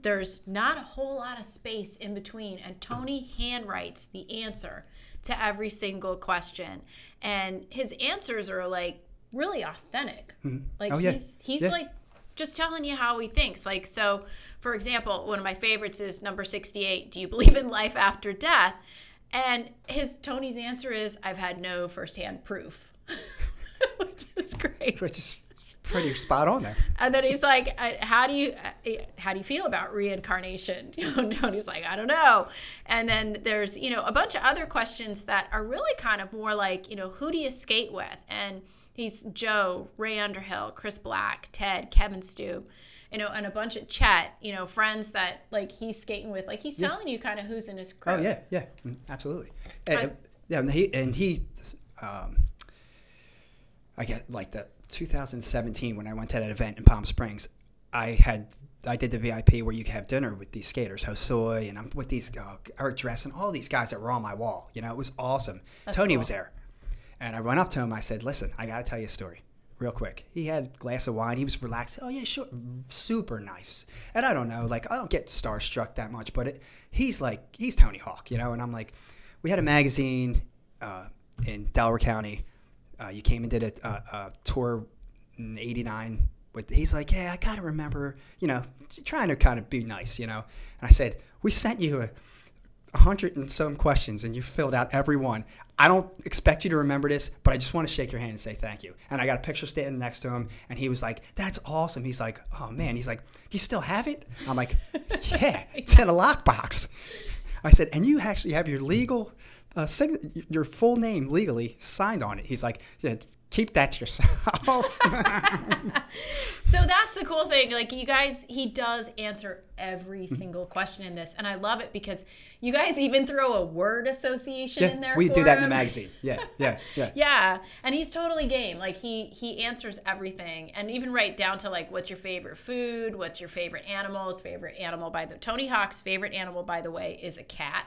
There's not a whole lot of space in between, and Tony handwrites the answer to every single question. And his answers are like really authentic. Mm-hmm. Like oh, yeah. he's he's yeah. like just telling you how he thinks. Like, so for example, one of my favorites is number sixty-eight. Do you believe in life after death? And his Tony's answer is, I've had no firsthand proof, which is great. Which is pretty spot on there. And then he's like, how do you how do you feel about reincarnation? You know, Tony's like, I don't know. And then there's, you know, a bunch of other questions that are really kind of more like, you know, who do you skate with? And he's Joe, Ray Underhill, Chris Black, Ted, Kevin Stube, you know, and a bunch of Chet, you know, friends that, like, he's skating with. Like, he's yeah. telling you kind of who's in his crew. Oh, yeah, yeah, absolutely. And, I, yeah, and he, and he um, I get, like, the twenty seventeen when I went to that event in Palm Springs, I had, I did the V I P where you could have dinner with these skaters, Hosoi, and I'm with these, uh, Eric Dress, and all these guys that were on my wall. You know, it was awesome. That's Tony cool. was there. And I run up to him. I said, listen, I got to tell you a story real quick. He had a glass of wine. He was relaxed. Oh, yeah, sure. Super nice. And I don't know. Like, I don't get starstruck that much. But it, he's like, he's Tony Hawk, you know. And I'm like, we had a magazine uh, in Delaware County. Uh, you came and did a, a, a tour in eighty-nine. With, he's like, yeah, I got to remember, you know, trying to kind of be nice, you know. And I said, we sent you a a hundred and some questions, and you filled out every one. I don't expect you to remember this, but I just want to shake your hand and say thank you. And I got a picture standing next to him, and he was like, that's awesome. He's like, oh, man. He's like, do you still have it? I'm like, yeah, it's in a lockbox. I said, and you actually have your legal, uh, sign- your full name legally signed on it. He's like, yeah, keep that to yourself. So that's the cool thing. Like, you guys, he does answer every single question in this. And I love it because you guys even throw a word association yeah, in there. We for do that him. in the magazine. Yeah, yeah, yeah. Yeah. And he's totally game. Like, he, he answers everything. And even right down to, like, what's your favorite food? What's your favorite animal? His favorite animal, by the Tony Hawk's favorite animal, by the way, is a cat.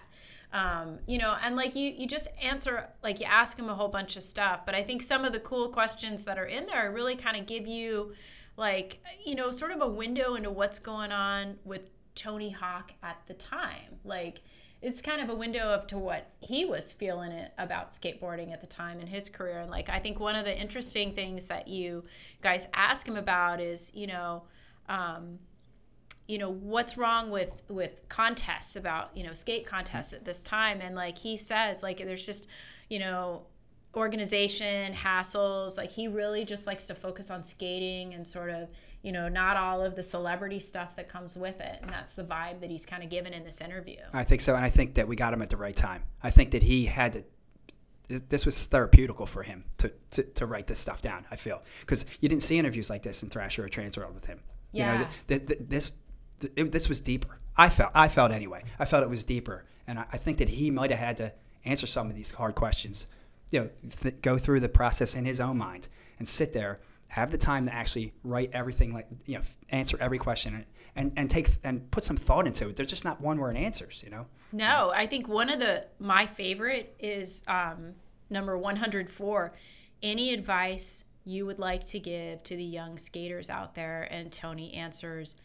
Um, you know, and like you, you just answer, like you ask him a whole bunch of stuff. But I think some of the cool questions that are in there really kind of give you, like, you know, sort of a window into what's going on with Tony Hawk at the time. Like, it's kind of a window of to what he was feeling it about skateboarding at the time in his career. And like, I think one of the interesting things that you guys ask him about is, you know, um, you know, what's wrong with, with contests about, you know, skate contests at this time. And like he says, like, there's just, you know, organization, hassles. Like, he really just likes to focus on skating and sort of, you know, not all of the celebrity stuff that comes with it. And that's the vibe that he's kind of given in this interview. I think so. And I think that we got him at the right time. I think that he had to, this was therapeutical for him to, to, to write this stuff down, I feel. Because you didn't see interviews like this in Thrasher or Transworld with him. Yeah. You know, th- th- this, It, this was deeper. I felt. I felt anyway. I felt it was deeper, and I, I think that he might have had to answer some of these hard questions. You know, th- go through the process in his own mind and sit there, have the time to actually write everything. Like, you know, f- answer every question and, and and take and put some thought into it. There's just not one word answers. You know. No, I think one of the my favorite is um, number one hundred four. Any advice you would like to give to the young skaters out there? And Tony answers,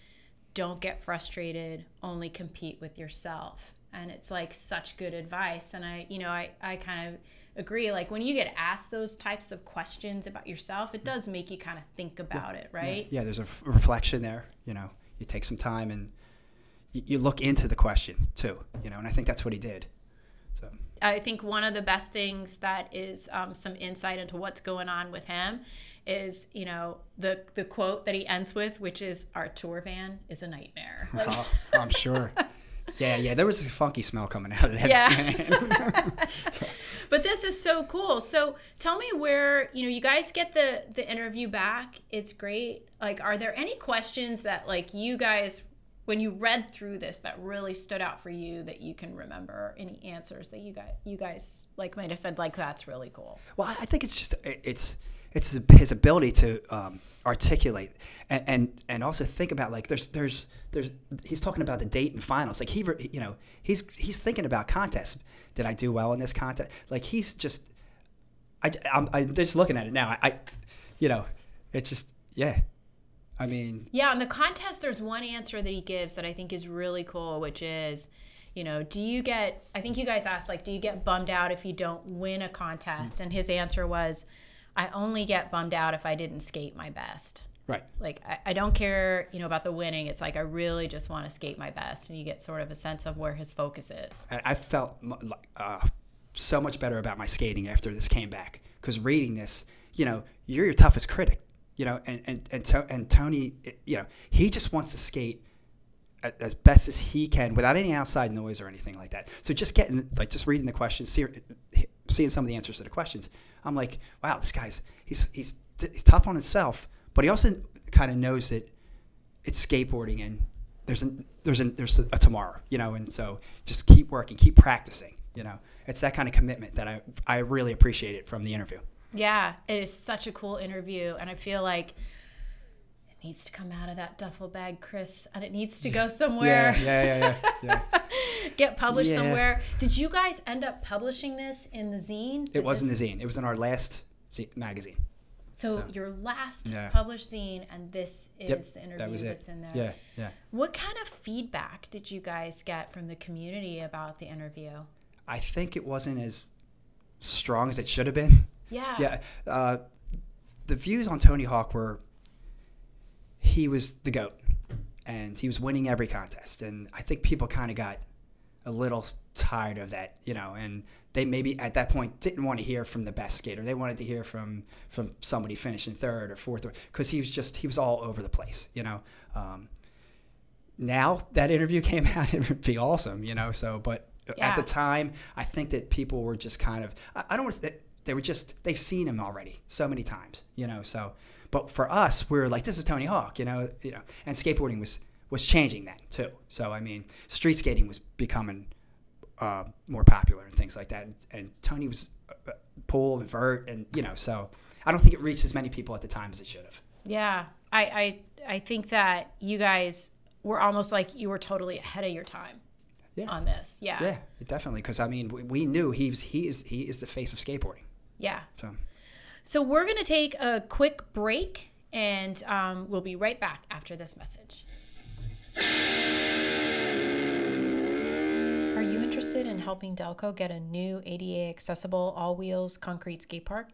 don't get frustrated, only compete with yourself. And it's like such good advice. And I, you know, I, I kind of agree. Like, when you get asked those types of questions about yourself, it does make you kind of think about yeah, it, right? Yeah, yeah, there's a f- reflection there. You know, you take some time and you, you look into the question too, you know, and I think that's what he did. So I think one of the best things that is um, some insight into what's going on with him is, you know, the the quote that he ends with, which is, our tour van is a nightmare. Like, oh, I'm sure. Yeah, yeah, there was a funky smell coming out of that yeah. van. But this is so cool. So tell me where, you know, you guys get the, the interview back. It's great. Like, are there any questions that, like, you guys, when you read through this, that really stood out for you that you can remember? Any answers that you guys, you guys like, might have said, like, that's really cool? Well, I think it's just, it's... It's his ability to um, articulate and, and and also think about, like, there's there's there's he's talking about the date and finals. Like, he, you know, he's he's thinking about contests. Did I do well in this contest? Like, he's just I I'm, I'm just looking at it now. I, I you know, it's just yeah. I mean yeah. In the contest, there's one answer that he gives that I think is really cool, which is, you know, do you get? I think you guys asked, like, do you get bummed out if you don't win a contest? Mm-hmm. And his answer was, I only get bummed out if I didn't skate my best. Right. Like, I, I don't care, you know, about the winning. It's like, I really just want to skate my best. And you get sort of a sense of where his focus is. I, I felt uh, so much better about my skating after this came back. Because reading this, you know, you're your toughest critic, you know, and, and, and, to, and Tony, you know, he just wants to skate as best as he can without any outside noise or anything like that. So just getting, like, just reading the questions, see, seeing some of the answers to the questions, I'm like, wow, this guy's, he's he's he's tough on himself, but he also kind of knows that it's skateboarding and there's an, there's an, there's a tomorrow, you know, and so just keep working, keep practicing, you know. It's that kind of commitment that I I really appreciate it from the interview. Yeah, it is such a cool interview, and I feel like it needs to come out of that duffel bag, Chris, and it needs to go somewhere. Yeah, yeah, yeah, yeah. yeah. Get published yeah. somewhere. Did you guys end up publishing this in the zine? Did it wasn't this... the zine. It was in our last zine, magazine. So, so your last yeah. published zine, and this is yep, the interview that was that's in there. Yeah, yeah. What kind of feedback did you guys get from the community about the interview? I think it wasn't as strong as it should have been. Yeah. Yeah. Uh, the views on Tony Hawk were he was the GOAT, and he was winning every contest. And I think people kind of got a little tired of that, you know, and they maybe at that point didn't want to hear from the best skater. They wanted to hear from, from somebody finishing third or fourth, because he was just, he was all over the place, you know. Um, now that interview came out, it would be awesome, you know, so, but yeah. at the time, I think that people were just kind of, I, I don't want to say, they were just, they've seen him already so many times, you know, so, but for us, we were like, this is Tony Hawk, you know, you know, and skateboarding was, was changing that too. So, I mean, street skating was becoming uh, more popular and things like that. And, and Tony was uh, pool and vert and, you know, so I don't think it reached as many people at the time as it should have. Yeah. I, I, I think that you guys were almost like you were totally ahead of your time. Yeah. On this. Yeah. Yeah, definitely. Because, I mean, we, we knew he's, he is, he is the face of skateboarding. Yeah. So. So we're going to take a quick break, and um, we'll be right back after this message. Are you interested in helping Delco get a new A D A accessible all wheels concrete skate park?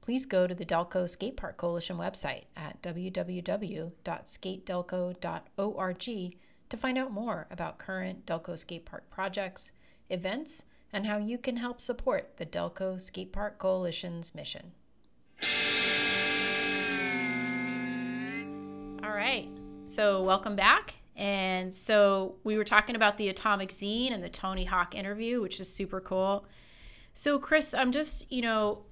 Please go to the Delco Skate Park Coalition website at w w w dot skate delco dot org to find out more about current Delco skate park projects, events, and how you can help support the Delco Skate Park Coalition's mission. All right, so welcome back. And so we were talking about the Atomic Zine and the Tony Hawk interview, which is super cool. So Chris, I'm just, you know,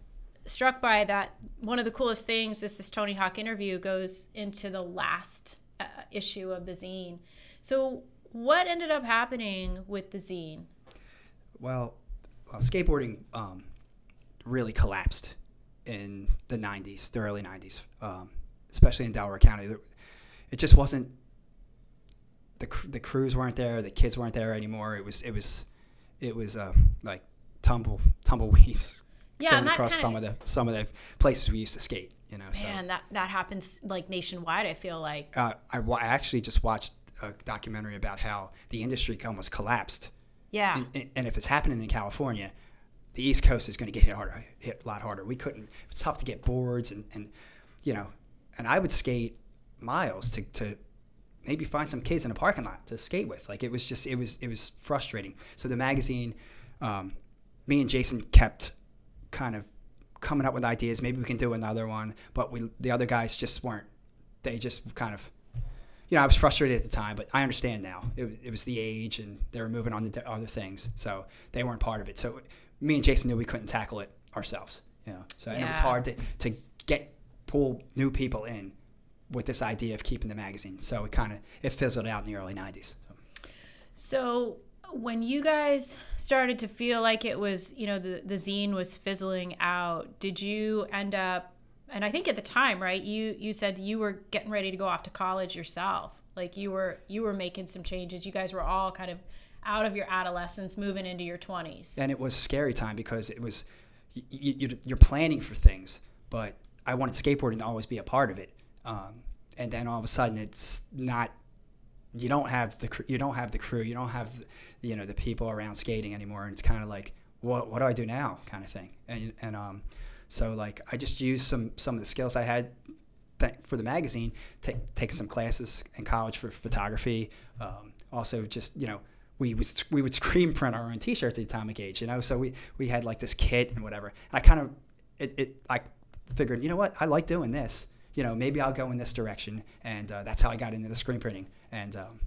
struck by that. One of the coolest things is this Tony Hawk interview goes into the last uh, issue of the zine. So what ended up happening with the zine? Well, uh, skateboarding um, really collapsed in the nineties, the early nineties, um, especially in Delaware County. It just wasn't, the the crews weren't there, the kids weren't there anymore. It was it was it was uh, like tumble tumbleweeds yeah, going across some of the some of the places we used to skate. You know, man, so. that that happens like nationwide. I feel like uh, I, w- I actually just watched a documentary about how the industry almost collapsed. Yeah, and, and, and if it's happening in California, the East Coast is going to get hit harder, hit a lot harder. We couldn't. It's tough to get boards, and, and you know, and I would skate miles to, to maybe find some kids in a parking lot to skate with. Like it was just, it was, it was frustrating. So the magazine, um, me and Jason kept kind of coming up with ideas. Maybe we can do another one, but we, the other guys just weren't. They just kind of, you know, I was frustrated at the time, but I understand now. It, it was the age, and they were moving on to other things, so they weren't part of it. So. Me and Jason knew we couldn't tackle it ourselves, you know. So yeah. And it was hard to, to get pull new people in with this idea of keeping the magazine. So it kind of it fizzled out in the early nineties. So. so when you guys started to feel like it was, you know, the the zine was fizzling out, did you end up? And I think at the time, right, you you said you were getting ready to go off to college yourself. Like you were you were making some changes. You guys were all kind of out of your adolescence, moving into your twenties. And it was scary time because it was, you, you, you're planning for things, but I wanted skateboarding to always be a part of it. Um, and then all of a sudden it's not, you don't have the, you don't have the crew, you don't have, you know, the people around skating anymore. And it's kind of like, what, what do I do now? Kind of thing. And, and, um, so like, I just used some, some of the skills I had th- for the magazine, t- taking some classes in college for photography. Um, also, just, you know, we would we would screen print our own T-shirts at the Atomic Age, you know. So we, we had like this kit and whatever. I kind of it, it I figured, you know what, I like doing this. You know, maybe I'll go in this direction, and uh, that's how I got into the screen printing and um,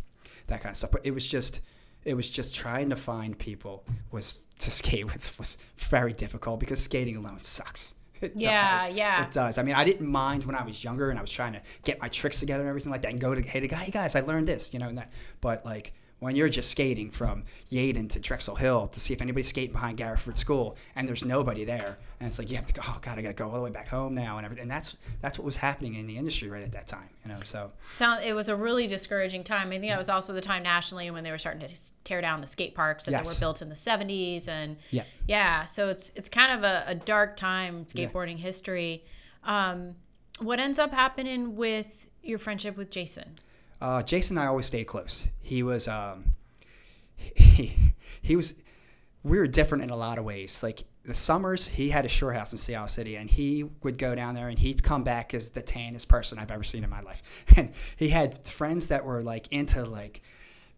that kind of stuff. But it was just it was just trying to find people was to skate with was very difficult because skating alone sucks. It yeah, does. yeah. It does. I mean, I didn't mind when I was younger and I was trying to get my tricks together and everything like that and go to, hey, the guy, hey guys, I learned this, you know, and that. But like when you're just skating from Yeadon to Drexel Hill to see if anybody's skating behind Garraford School and there's nobody there, and it's like you have to go, oh God, I got to go all the way back home now and everything. And that's that's what was happening in the industry right at that time, you know, so. so it was a really discouraging time. I think that yeah. was also the time nationally when they were starting to tear down the skate parks that yes. they were built in the seventies. And yeah, yeah so it's it's kind of a, a dark time in skateboarding yeah. history. Um, what ends up happening with your friendship with Jason? Uh, Jason and I always stayed close. He was, um, he, he was, we were different in a lot of ways. Like the summers, he had a shore house in Seattle City, and he would go down there and he'd come back as the tannest person I've ever seen in my life. And he had friends that were like into like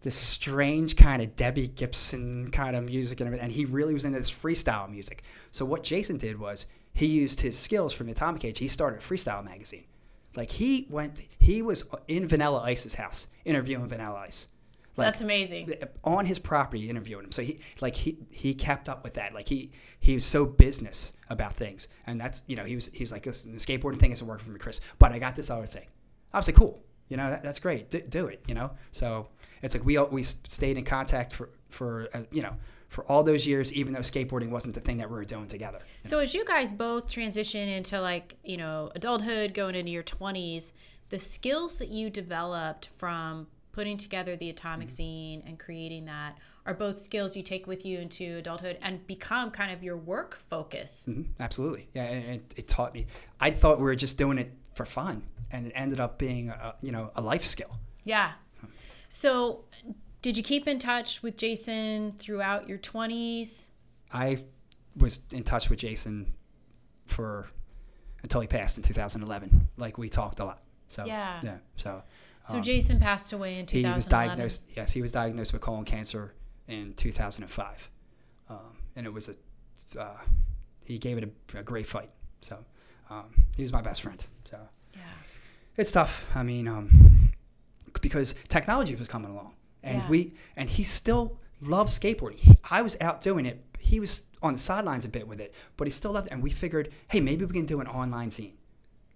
this strange kind of Debbie Gibson kind of music and everything. And he really was into this freestyle music. So what Jason did was he used his skills from the Atomic Age. He started a freestyle magazine. Like he went, he was in Vanilla Ice's house interviewing Vanilla Ice. Like, that's amazing. On his property interviewing him. So he, like he, he kept up with that. Like he, he was so business about things, and that's you know he was he was like listen, the skateboarding thing isn't working for me, Chris, but I got this other thing. I was like, cool, you know that, that's great, D- do it, you know. So it's like we we stayed in contact for for uh, you know. for all those years, even though skateboarding wasn't the thing that we were doing together. So as you guys both transition into like, you know, adulthood, going into your twenties, the skills that you developed from putting together the Atomic mm-hmm. Zine and creating that are both skills you take with you into adulthood and become kind of your work focus. Mm-hmm. Absolutely. Yeah, and it, it taught me. I thought we were just doing it for fun, and it ended up being, a, you know, a life skill. Yeah. So... did you keep in touch with Jason throughout your twenties? I was in touch with Jason for until he passed in two thousand eleven. Like we talked a lot. So yeah. yeah so so um, Jason passed away in two thousand eleven. He was diagnosed. Yes, he was diagnosed with colon cancer in two thousand five, um, and it was a uh, he gave it a, a great fight. So um, he was my best friend. So yeah, it's tough. I mean, um, because technology was coming along. And yeah. we and he still loved skateboarding. He, I was out doing it. He was on the sidelines a bit with it, but he still loved it. And we figured, hey, maybe we can do an online zine.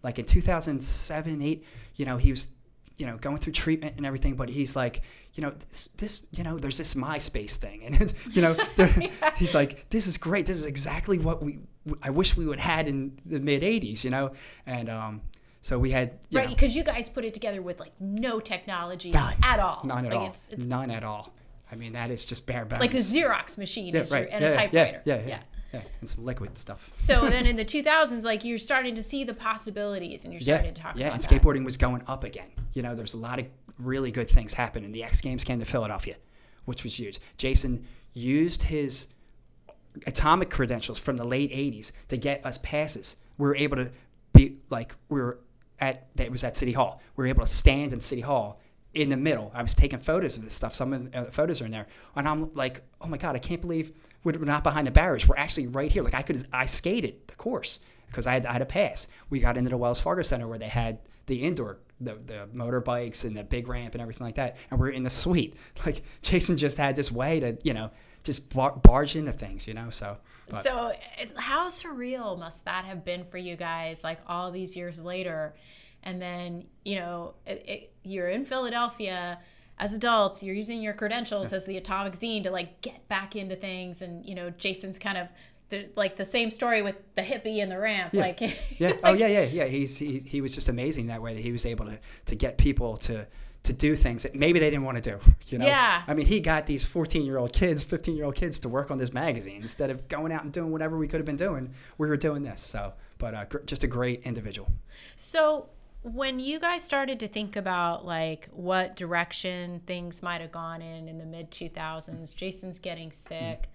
Like in two thousand seven, eight, you know, he was, you know, going through treatment and everything, but he's like, you know, this, this you know, there's this MySpace thing, and you know, yeah. he's like, this is great. This is exactly what we I wish we would had in the mid eighties, you know, and um. So we had you right because you guys put it together with like no technology none, at all, none at like all, it's, it's, none at all. I mean that is just bare bones. Like a Xerox machine yeah, is right. your, and yeah, a typewriter, yeah yeah, yeah, yeah, yeah, and some liquid stuff. So then in the two thousands, like you're starting to see the possibilities, and you're starting yeah, to talk yeah, about yeah, and skateboarding that. Was going up again. You know, there's a lot of really good things happening. The X Games came to Philadelphia, which was huge. Jason used his Atomic credentials from the late eighties to get us passes. We were able to be like we were. At, it was at City Hall. We were able to stand in City Hall in the middle. I was taking photos of this stuff. Some of the photos are in there. And I'm like, oh, my God, I can't believe we're not behind the barriers. We're actually right here. Like I could, I skated the course because I had, I had a pass. We got into the Wells Fargo Center where they had the indoor, the, the motorbikes and the big ramp and everything like that. And we're in the suite. Like Jason just had this way to, you know, just bar- barge into things, you know, so. But. So how surreal must that have been for you guys, like all these years later? And then, you know, it, it, you're in Philadelphia as adults, you're using your credentials yeah. as the Atomic Zine to like get back into things. And, you know, Jason's kind of the, like the same story with the hippie and the ramp. Yeah. Like, yeah. like, oh yeah, yeah, yeah. He's, he, he was just amazing that way that he was able to, to get people to, to do things that maybe they didn't want to do, you know? Yeah. I mean, he got these fourteen-year-old kids, fifteen-year-old kids to work on this magazine. Instead of going out and doing whatever we could have been doing, we were doing this. So, but uh, gr- just a great individual. So when you guys started to think about, like, what direction things might have gone in in the mid two thousands, Jason's getting sick.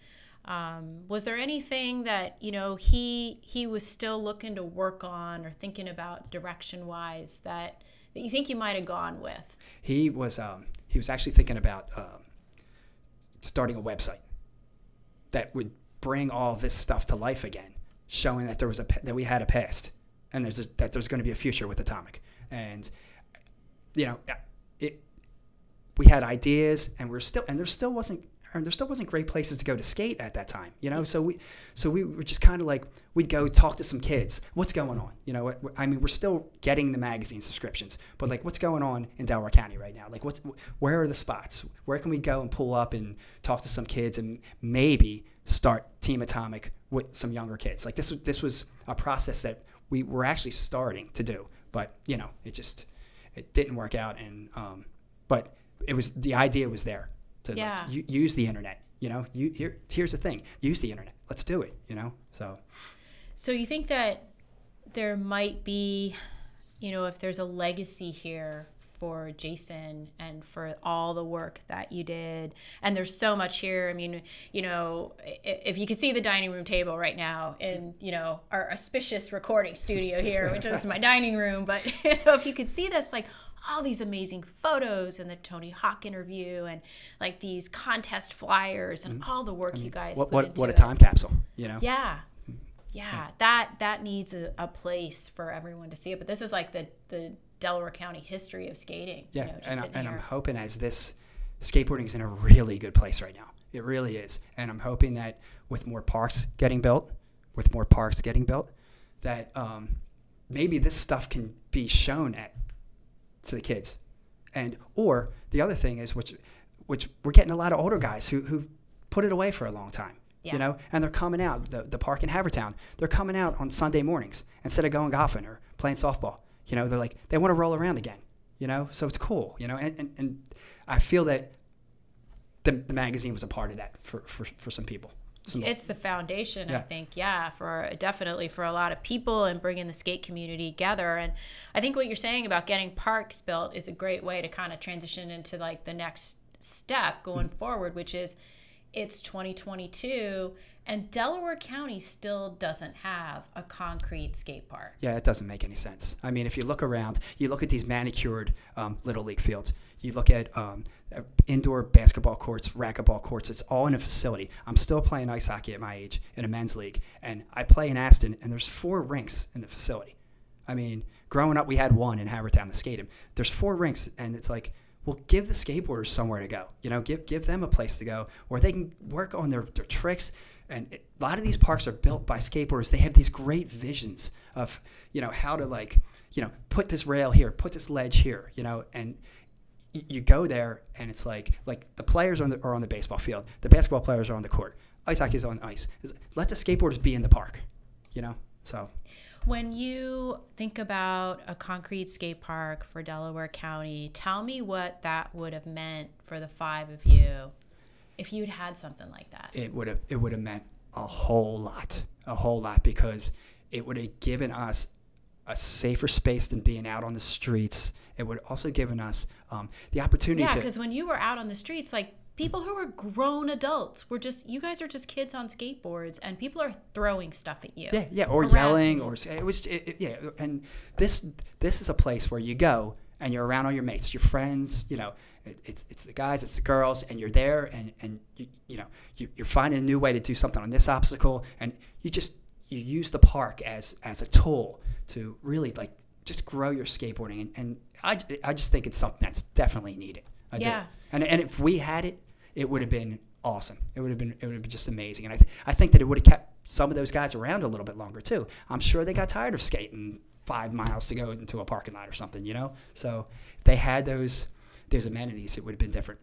Mm-hmm. Um, was there anything that, you know, he he was still looking to work on or thinking about direction-wise that, that you think you might have gone with? He was um, he was actually thinking about um, starting a website that would bring all this stuff to life again, showing that there was a that we had a past and there's just, that there's going to be a future with Atomic, and you know it. We had ideas, and we're still and there still wasn't. And there still wasn't great places to go to skate at that time, you know. So we, so we were just kind of like we'd go talk to some kids. What's going on, you know? I mean, we're still getting the magazine subscriptions, but like, what's going on in Delaware County right now? Like, what's where are the spots? Where can we go and pull up and talk to some kids and maybe start Team Atomic with some younger kids? Like this, this was a process that we were actually starting to do, but you know, it just it didn't work out. And um, but it was the idea was there. To yeah. like, u- use the internet, you know, you here here's the thing, use the internet, let's do it, you know. So so you think that there might be, you know, if there's a legacy here for Jason and for all the work that you did, and there's so much here. I mean, you know, if you could see the dining room table right now in, you know, our auspicious recording studio here, which is my dining room, but you know, if you could see this, like all these amazing photos and the Tony Hawk interview and like these contest flyers and all the work I mean, you guys what, put what, into what a time it. Capsule, you know? Yeah. Yeah, yeah. that that needs a, a place for everyone to see it. But this is like the, the Delaware County history of skating. Yeah, you know, just and, and I'm hoping as this skateboarding is in a really good place right now. It really is. And I'm hoping that with more parks getting built, with more parks getting built, that um, maybe this stuff can be shown at to the kids. And or the other thing is which which we're getting a lot of older guys who who put it away for a long time. Yeah. You know, and they're coming out, the the park in Havertown, they're coming out on Sunday mornings instead of going golfing or playing softball. You know, they're like, they want to roll around again, you know? So it's cool, you know? And and, and I feel that the, the magazine was a part of that for, for, for some people. Some it's people. The foundation, yeah. I think, yeah, for definitely for a lot of people and bringing the skate community together. And I think what you're saying about getting parks built is a great way to kind of transition into like the next step going mm-hmm. forward, which is it's twenty twenty-two and Delaware County still doesn't have a concrete skate park. Yeah, it doesn't make any sense. I mean, if you look around, you look at these manicured um, Little League fields. You look at um, indoor basketball courts, racquetball courts. It's all in a facility. I'm still playing ice hockey at my age in a men's league, and I play in Aston, and there's four rinks in the facility. I mean, growing up, we had one in Havertown, the Skatem. There's four rinks, and it's like, well, give the skateboarders somewhere to go. You know, give give them a place to go where they can work on their, their tricks. And it, a lot of these parks are built by skateboarders. They have these great visions of, you know, how to like, you know, put this rail here, put this ledge here, you know. And y- you go there and it's like, like the players are on the, are on the baseball field. The basketball players are on the court. Ice hockey is on ice. Let the skateboarders be in the park, you know, so. When you think about a concrete skate park for Delaware County, tell me what that would have meant for the five of you. If you'd had something like that, it would have it would have meant a whole lot, a whole lot, because it would have given us a safer space than being out on the streets. It would have also given us um, the opportunity. Yeah, because when you were out on the streets, like people who were grown adults were just you guys are just kids on skateboards, and people are throwing stuff at you. Yeah, yeah, or harassing. Yelling, or it was it, it, yeah. And this this is a place where you go and you're around all your mates, your friends, you know. It's it's the guys, it's the girls, and you're there, and, and you, you know, you, you're finding a new way to do something on this obstacle, and you just you use the park as as a tool to really like just grow your skateboarding, and, and I, I just think it's something that's definitely needed. I yeah. do. And and if we had it, it would have been awesome. It would have been it would have been just amazing, and I th- I think that it would have kept some of those guys around a little bit longer too. I'm sure they got tired of skating five miles to go into a parking lot or something, you know. So if they had those. There's amenities, it would have been different.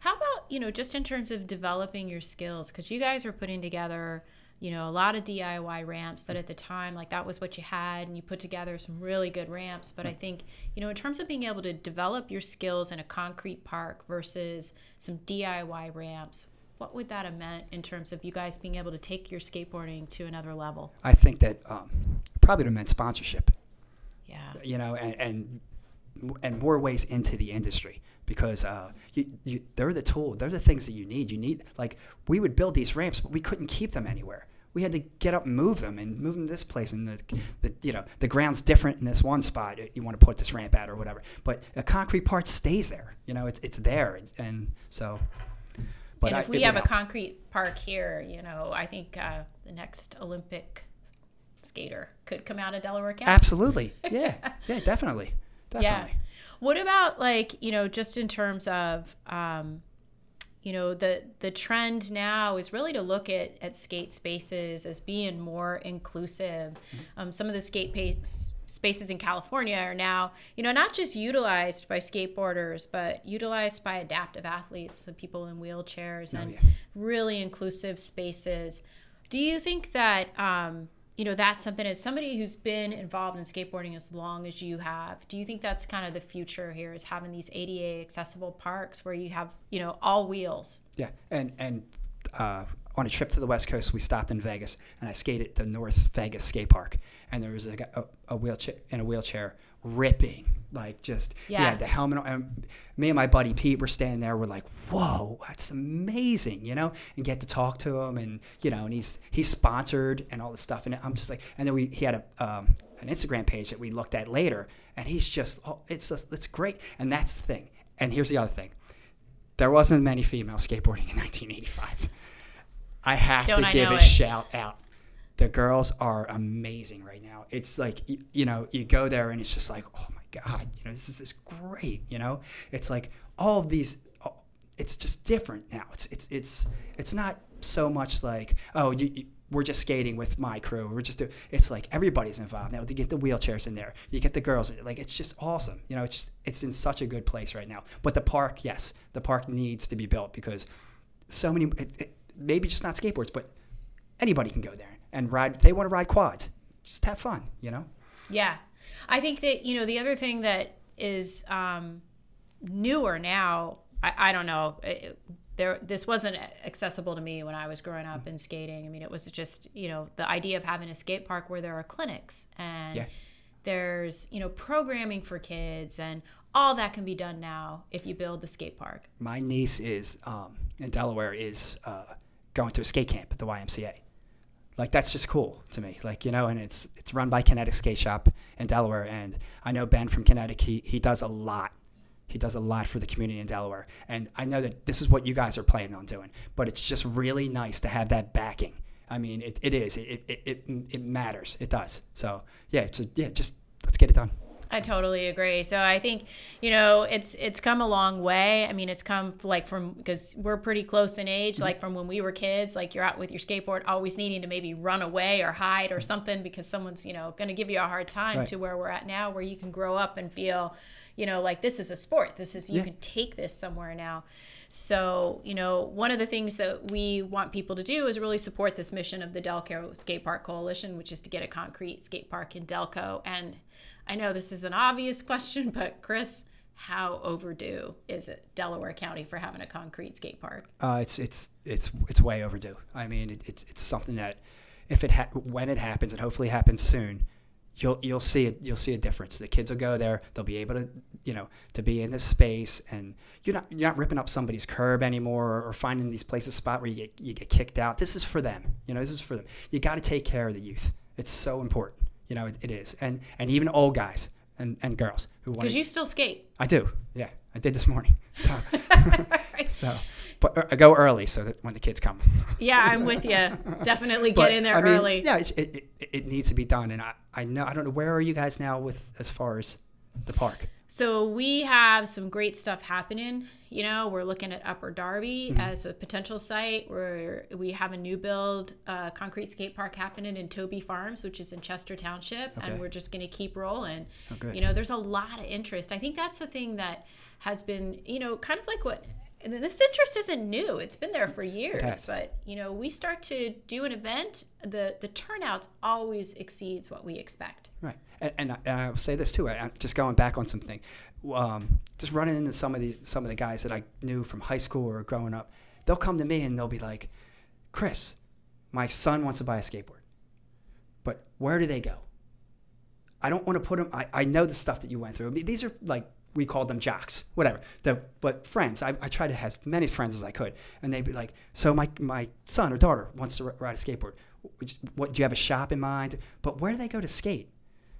How about, you know, just in terms of developing your skills, because you guys were putting together, you know, a lot of D I Y ramps that at the time, like that was what you had, and you put together some really good ramps. But I think, you know, in terms of being able to develop your skills in a concrete park versus some D I Y ramps, what would that have meant in terms of you guys being able to take your skateboarding to another level? I think that um, probably would have meant sponsorship. Yeah. You know, and... and and more ways into the industry, because uh, you, you, they're the tool. They're the things that you need. You need, like, we would build these ramps, but we couldn't keep them anywhere. We had to get up and move them and move them to this place. And, the, the you know, the ground's different in this one spot. You want to put this ramp out or whatever. But a concrete part stays there. You know, it's it's there. And so... But and if I, we have a help. concrete park here, you know, I think uh, the next Olympic skater could come out of Delaware County. Absolutely. Yeah. Yeah, definitely. Definitely. Yeah. What about, like, you know, just in terms of, um, you know, the the trend now is really to look at, at skate spaces as being more inclusive. Mm-hmm. Um, some of the skate pace spaces in California are now, you know, not just utilized by skateboarders, but utilized by adaptive athletes, the people in wheelchairs, and oh, yeah. really inclusive spaces. Do you think that, um, you know, that's something, as somebody who's been involved in skateboarding as long as you have, do you think that's kind of the future here, is having these A D A accessible parks where you have, you know, all wheels? Yeah, and, and uh, on a trip to the West Coast, we stopped in Vegas, and I skated the North Vegas Skate Park. And there was a, a, a wheelchair in a wheelchair ripping, like just, yeah, yeah the helmet on. And me and my buddy Pete were standing there. We're like, whoa, that's amazing, you know, and get to talk to him. And, you know, and he's he's sponsored and all this stuff. And I'm just like, and then we he had a um, an Instagram page that we looked at later. And he's just, oh, it's, it's great. And that's the thing. And here's the other thing. There wasn't many female skateboarding in nineteen eighty-five. I have Don't to I give a it. shout out. The girls are amazing right now. It's like, you, you know, you go there and it's just like, oh my God, you know, this is, this is great, you know? It's like all of these, it's just different now. It's it's it's it's not so much like, oh, you, you, we're just skating with my crew. We're just doing, it's like everybody's involved now. You get the wheelchairs in there. You get the girls. Like, it's just awesome. You know, it's just, it's in such a good place right now. But the park, yes, the park needs to be built because so many, it, it, maybe just not skateboards, but anybody can go there and ride. If they want to ride quads, just have fun, you know? Yeah. I think that, you know, the other thing that is um, newer now, I, I don't know, it, there this wasn't accessible to me when I was growing up mm-hmm. in skating. I mean, it was just, you know, the idea of having a skate park where there are clinics and yeah. there's, you know, programming for kids, and all that can be done now if you build the skate park. My niece is, um, in Delaware, is uh, going to a skate camp at the Y M C A. Like, that's just cool to me. Like, you know, and it's it's run by Kinetic Skate Shop in Delaware. And I know Ben from Kinetic, he, he does a lot. He does a lot for the community in Delaware. And I know that this is what you guys are planning on doing. But it's just really nice to have that backing. I mean, it, it is. It, it it it matters. It does. So, yeah, so, yeah, just let's get it done. I totally agree. So I think, you know, it's it's come a long way. I mean, it's come like from, because we're pretty close in age, like from when we were kids, like you're out with your skateboard always needing to maybe run away or hide or something because someone's, you know, going to give you a hard time, right, to where we're at now, where you can grow up and feel, you know, like this is a sport. This is, you yeah. can take this somewhere now. So, you know, one of the things that we want people to do is really support this mission of the Delco Skate Park Coalition, which is to get a concrete skate park in Delco. And I know this is an obvious question, but Chris, how overdue is it, Delaware County, for having a concrete skate park? Uh, it's it's it's it's way overdue. I mean, it, it, it's something that if it ha- when it happens, and hopefully happens soon, you'll you'll see it you'll see a difference. The kids will go there. They'll be able to, you know, to be in this space, and you're not you're not ripping up somebody's curb anymore, or, or finding these places spot where you get you get kicked out. This is for them. You know, this is for them. You got to take care of the youth. It's so important. You know, it, it is. And and even old guys and, and girls who want to. Because you still skate. I do. Yeah. I did this morning. So, right. so but uh, I go early so that when the kids come. Yeah, I'm with you. Definitely get but, in there I early. Mean, yeah, it, it it needs to be done. And I, I know, I don't know, where are you guys now with as far as the park? So we have some great stuff happening. You know, we're looking at Upper Darby mm-hmm. as a potential site where we have a new build uh, concrete skate park happening in Toby Farms, which is in Chester Township. Okay. And we're just going to keep rolling. Oh, you know, there's a lot of interest. I think that's the thing that has been, you know, kind of like what, and this interest isn't new. It's been there for years. But, you know, we start to do an event, the the turnout always exceeds what we expect. Right. And, and, I, and I will say this, too. I, I'm just going back on something. Um, just running into some of the some of the guys that I knew from high school or growing up, they'll come to me and they'll be like, Chris, my son wants to buy a skateboard, but where do they go? I don't want to put them. I, I know the stuff that you went through. I mean, these are like we called them jocks, whatever. The, but friends, I, I tried to have as many friends as I could. And they'd be like, so my, my son or daughter wants to r- ride a skateboard. What, do you have a shop in mind? But where do they go to skate?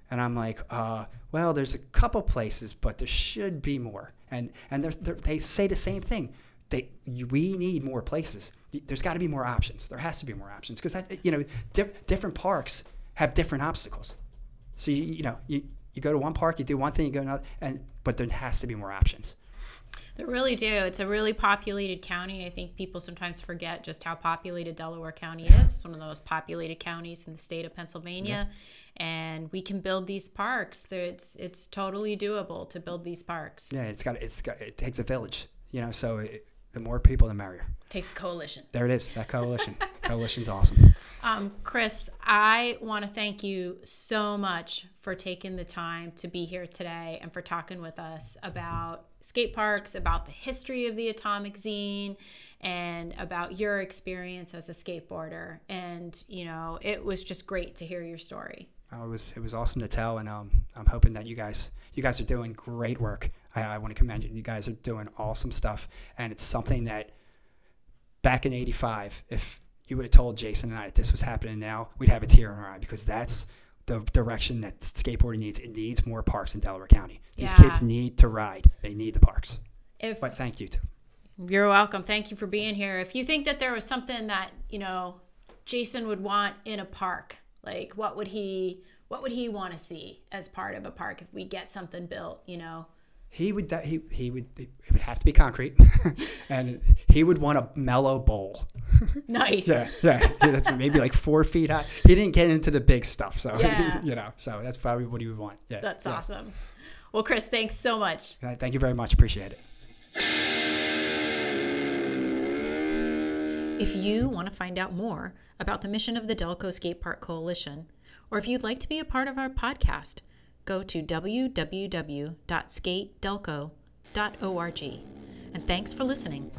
And I'm like, uh, well, there's a couple places, but there should be more. And and they're, they're, they say the same thing. They, we need more places. There's got to be more options. There has to be more options because that, you know, diff, different parks have different obstacles. So you you know you, you go to one park, you do one thing, you go to another, and but there has to be more options. They really do. It's a really populated county. I think people sometimes forget just how populated Delaware County is. It's one of the most populated counties in the state of Pennsylvania. Yeah. And we can build these parks. It's it's totally doable to build these parks. Yeah, it's got it's got it takes a village, you know, so it, the more people the merrier. It takes a coalition. There it is, that coalition. Coalition's awesome. Um, Chris, I want to thank you so much for taking the time to be here today and for talking with us about skate parks, about the history of the Atomic Zine, and about your experience as a skateboarder. And, you know, it was just great to hear your story. Oh, it was it was awesome to tell, and um, I'm hoping that you guys you guys are doing great work. I, I want to commend you. You guys are doing awesome stuff, and it's something that back in eighty-five, if you would have told Jason and I that this was happening now, we'd have a tear in our eye, because that's the direction that skateboarding needs. It needs more parks in Delaware County. These yeah. kids need to ride. They need the parks. If, but thank you, too. You're welcome. Thank you for being here. If you think that there was something that, you know, Jason would want in a park, like what would he what would he want to see as part of a park if we get something built, you know? He would that he he would it would have to be concrete, and he would want a mellow bowl. Nice. yeah, yeah, yeah, that's maybe like four feet high. He didn't get into the big stuff, so yeah. you know, so that's probably what he would want. Yeah, that's yeah. awesome. Well, Chris, thanks so much. Right, thank you very much. Appreciate it. If you want to find out more about the mission of the Delco Skate Park Coalition, or if you'd like to be a part of our podcast, go to w w w dot skate delco dot org. And thanks for listening.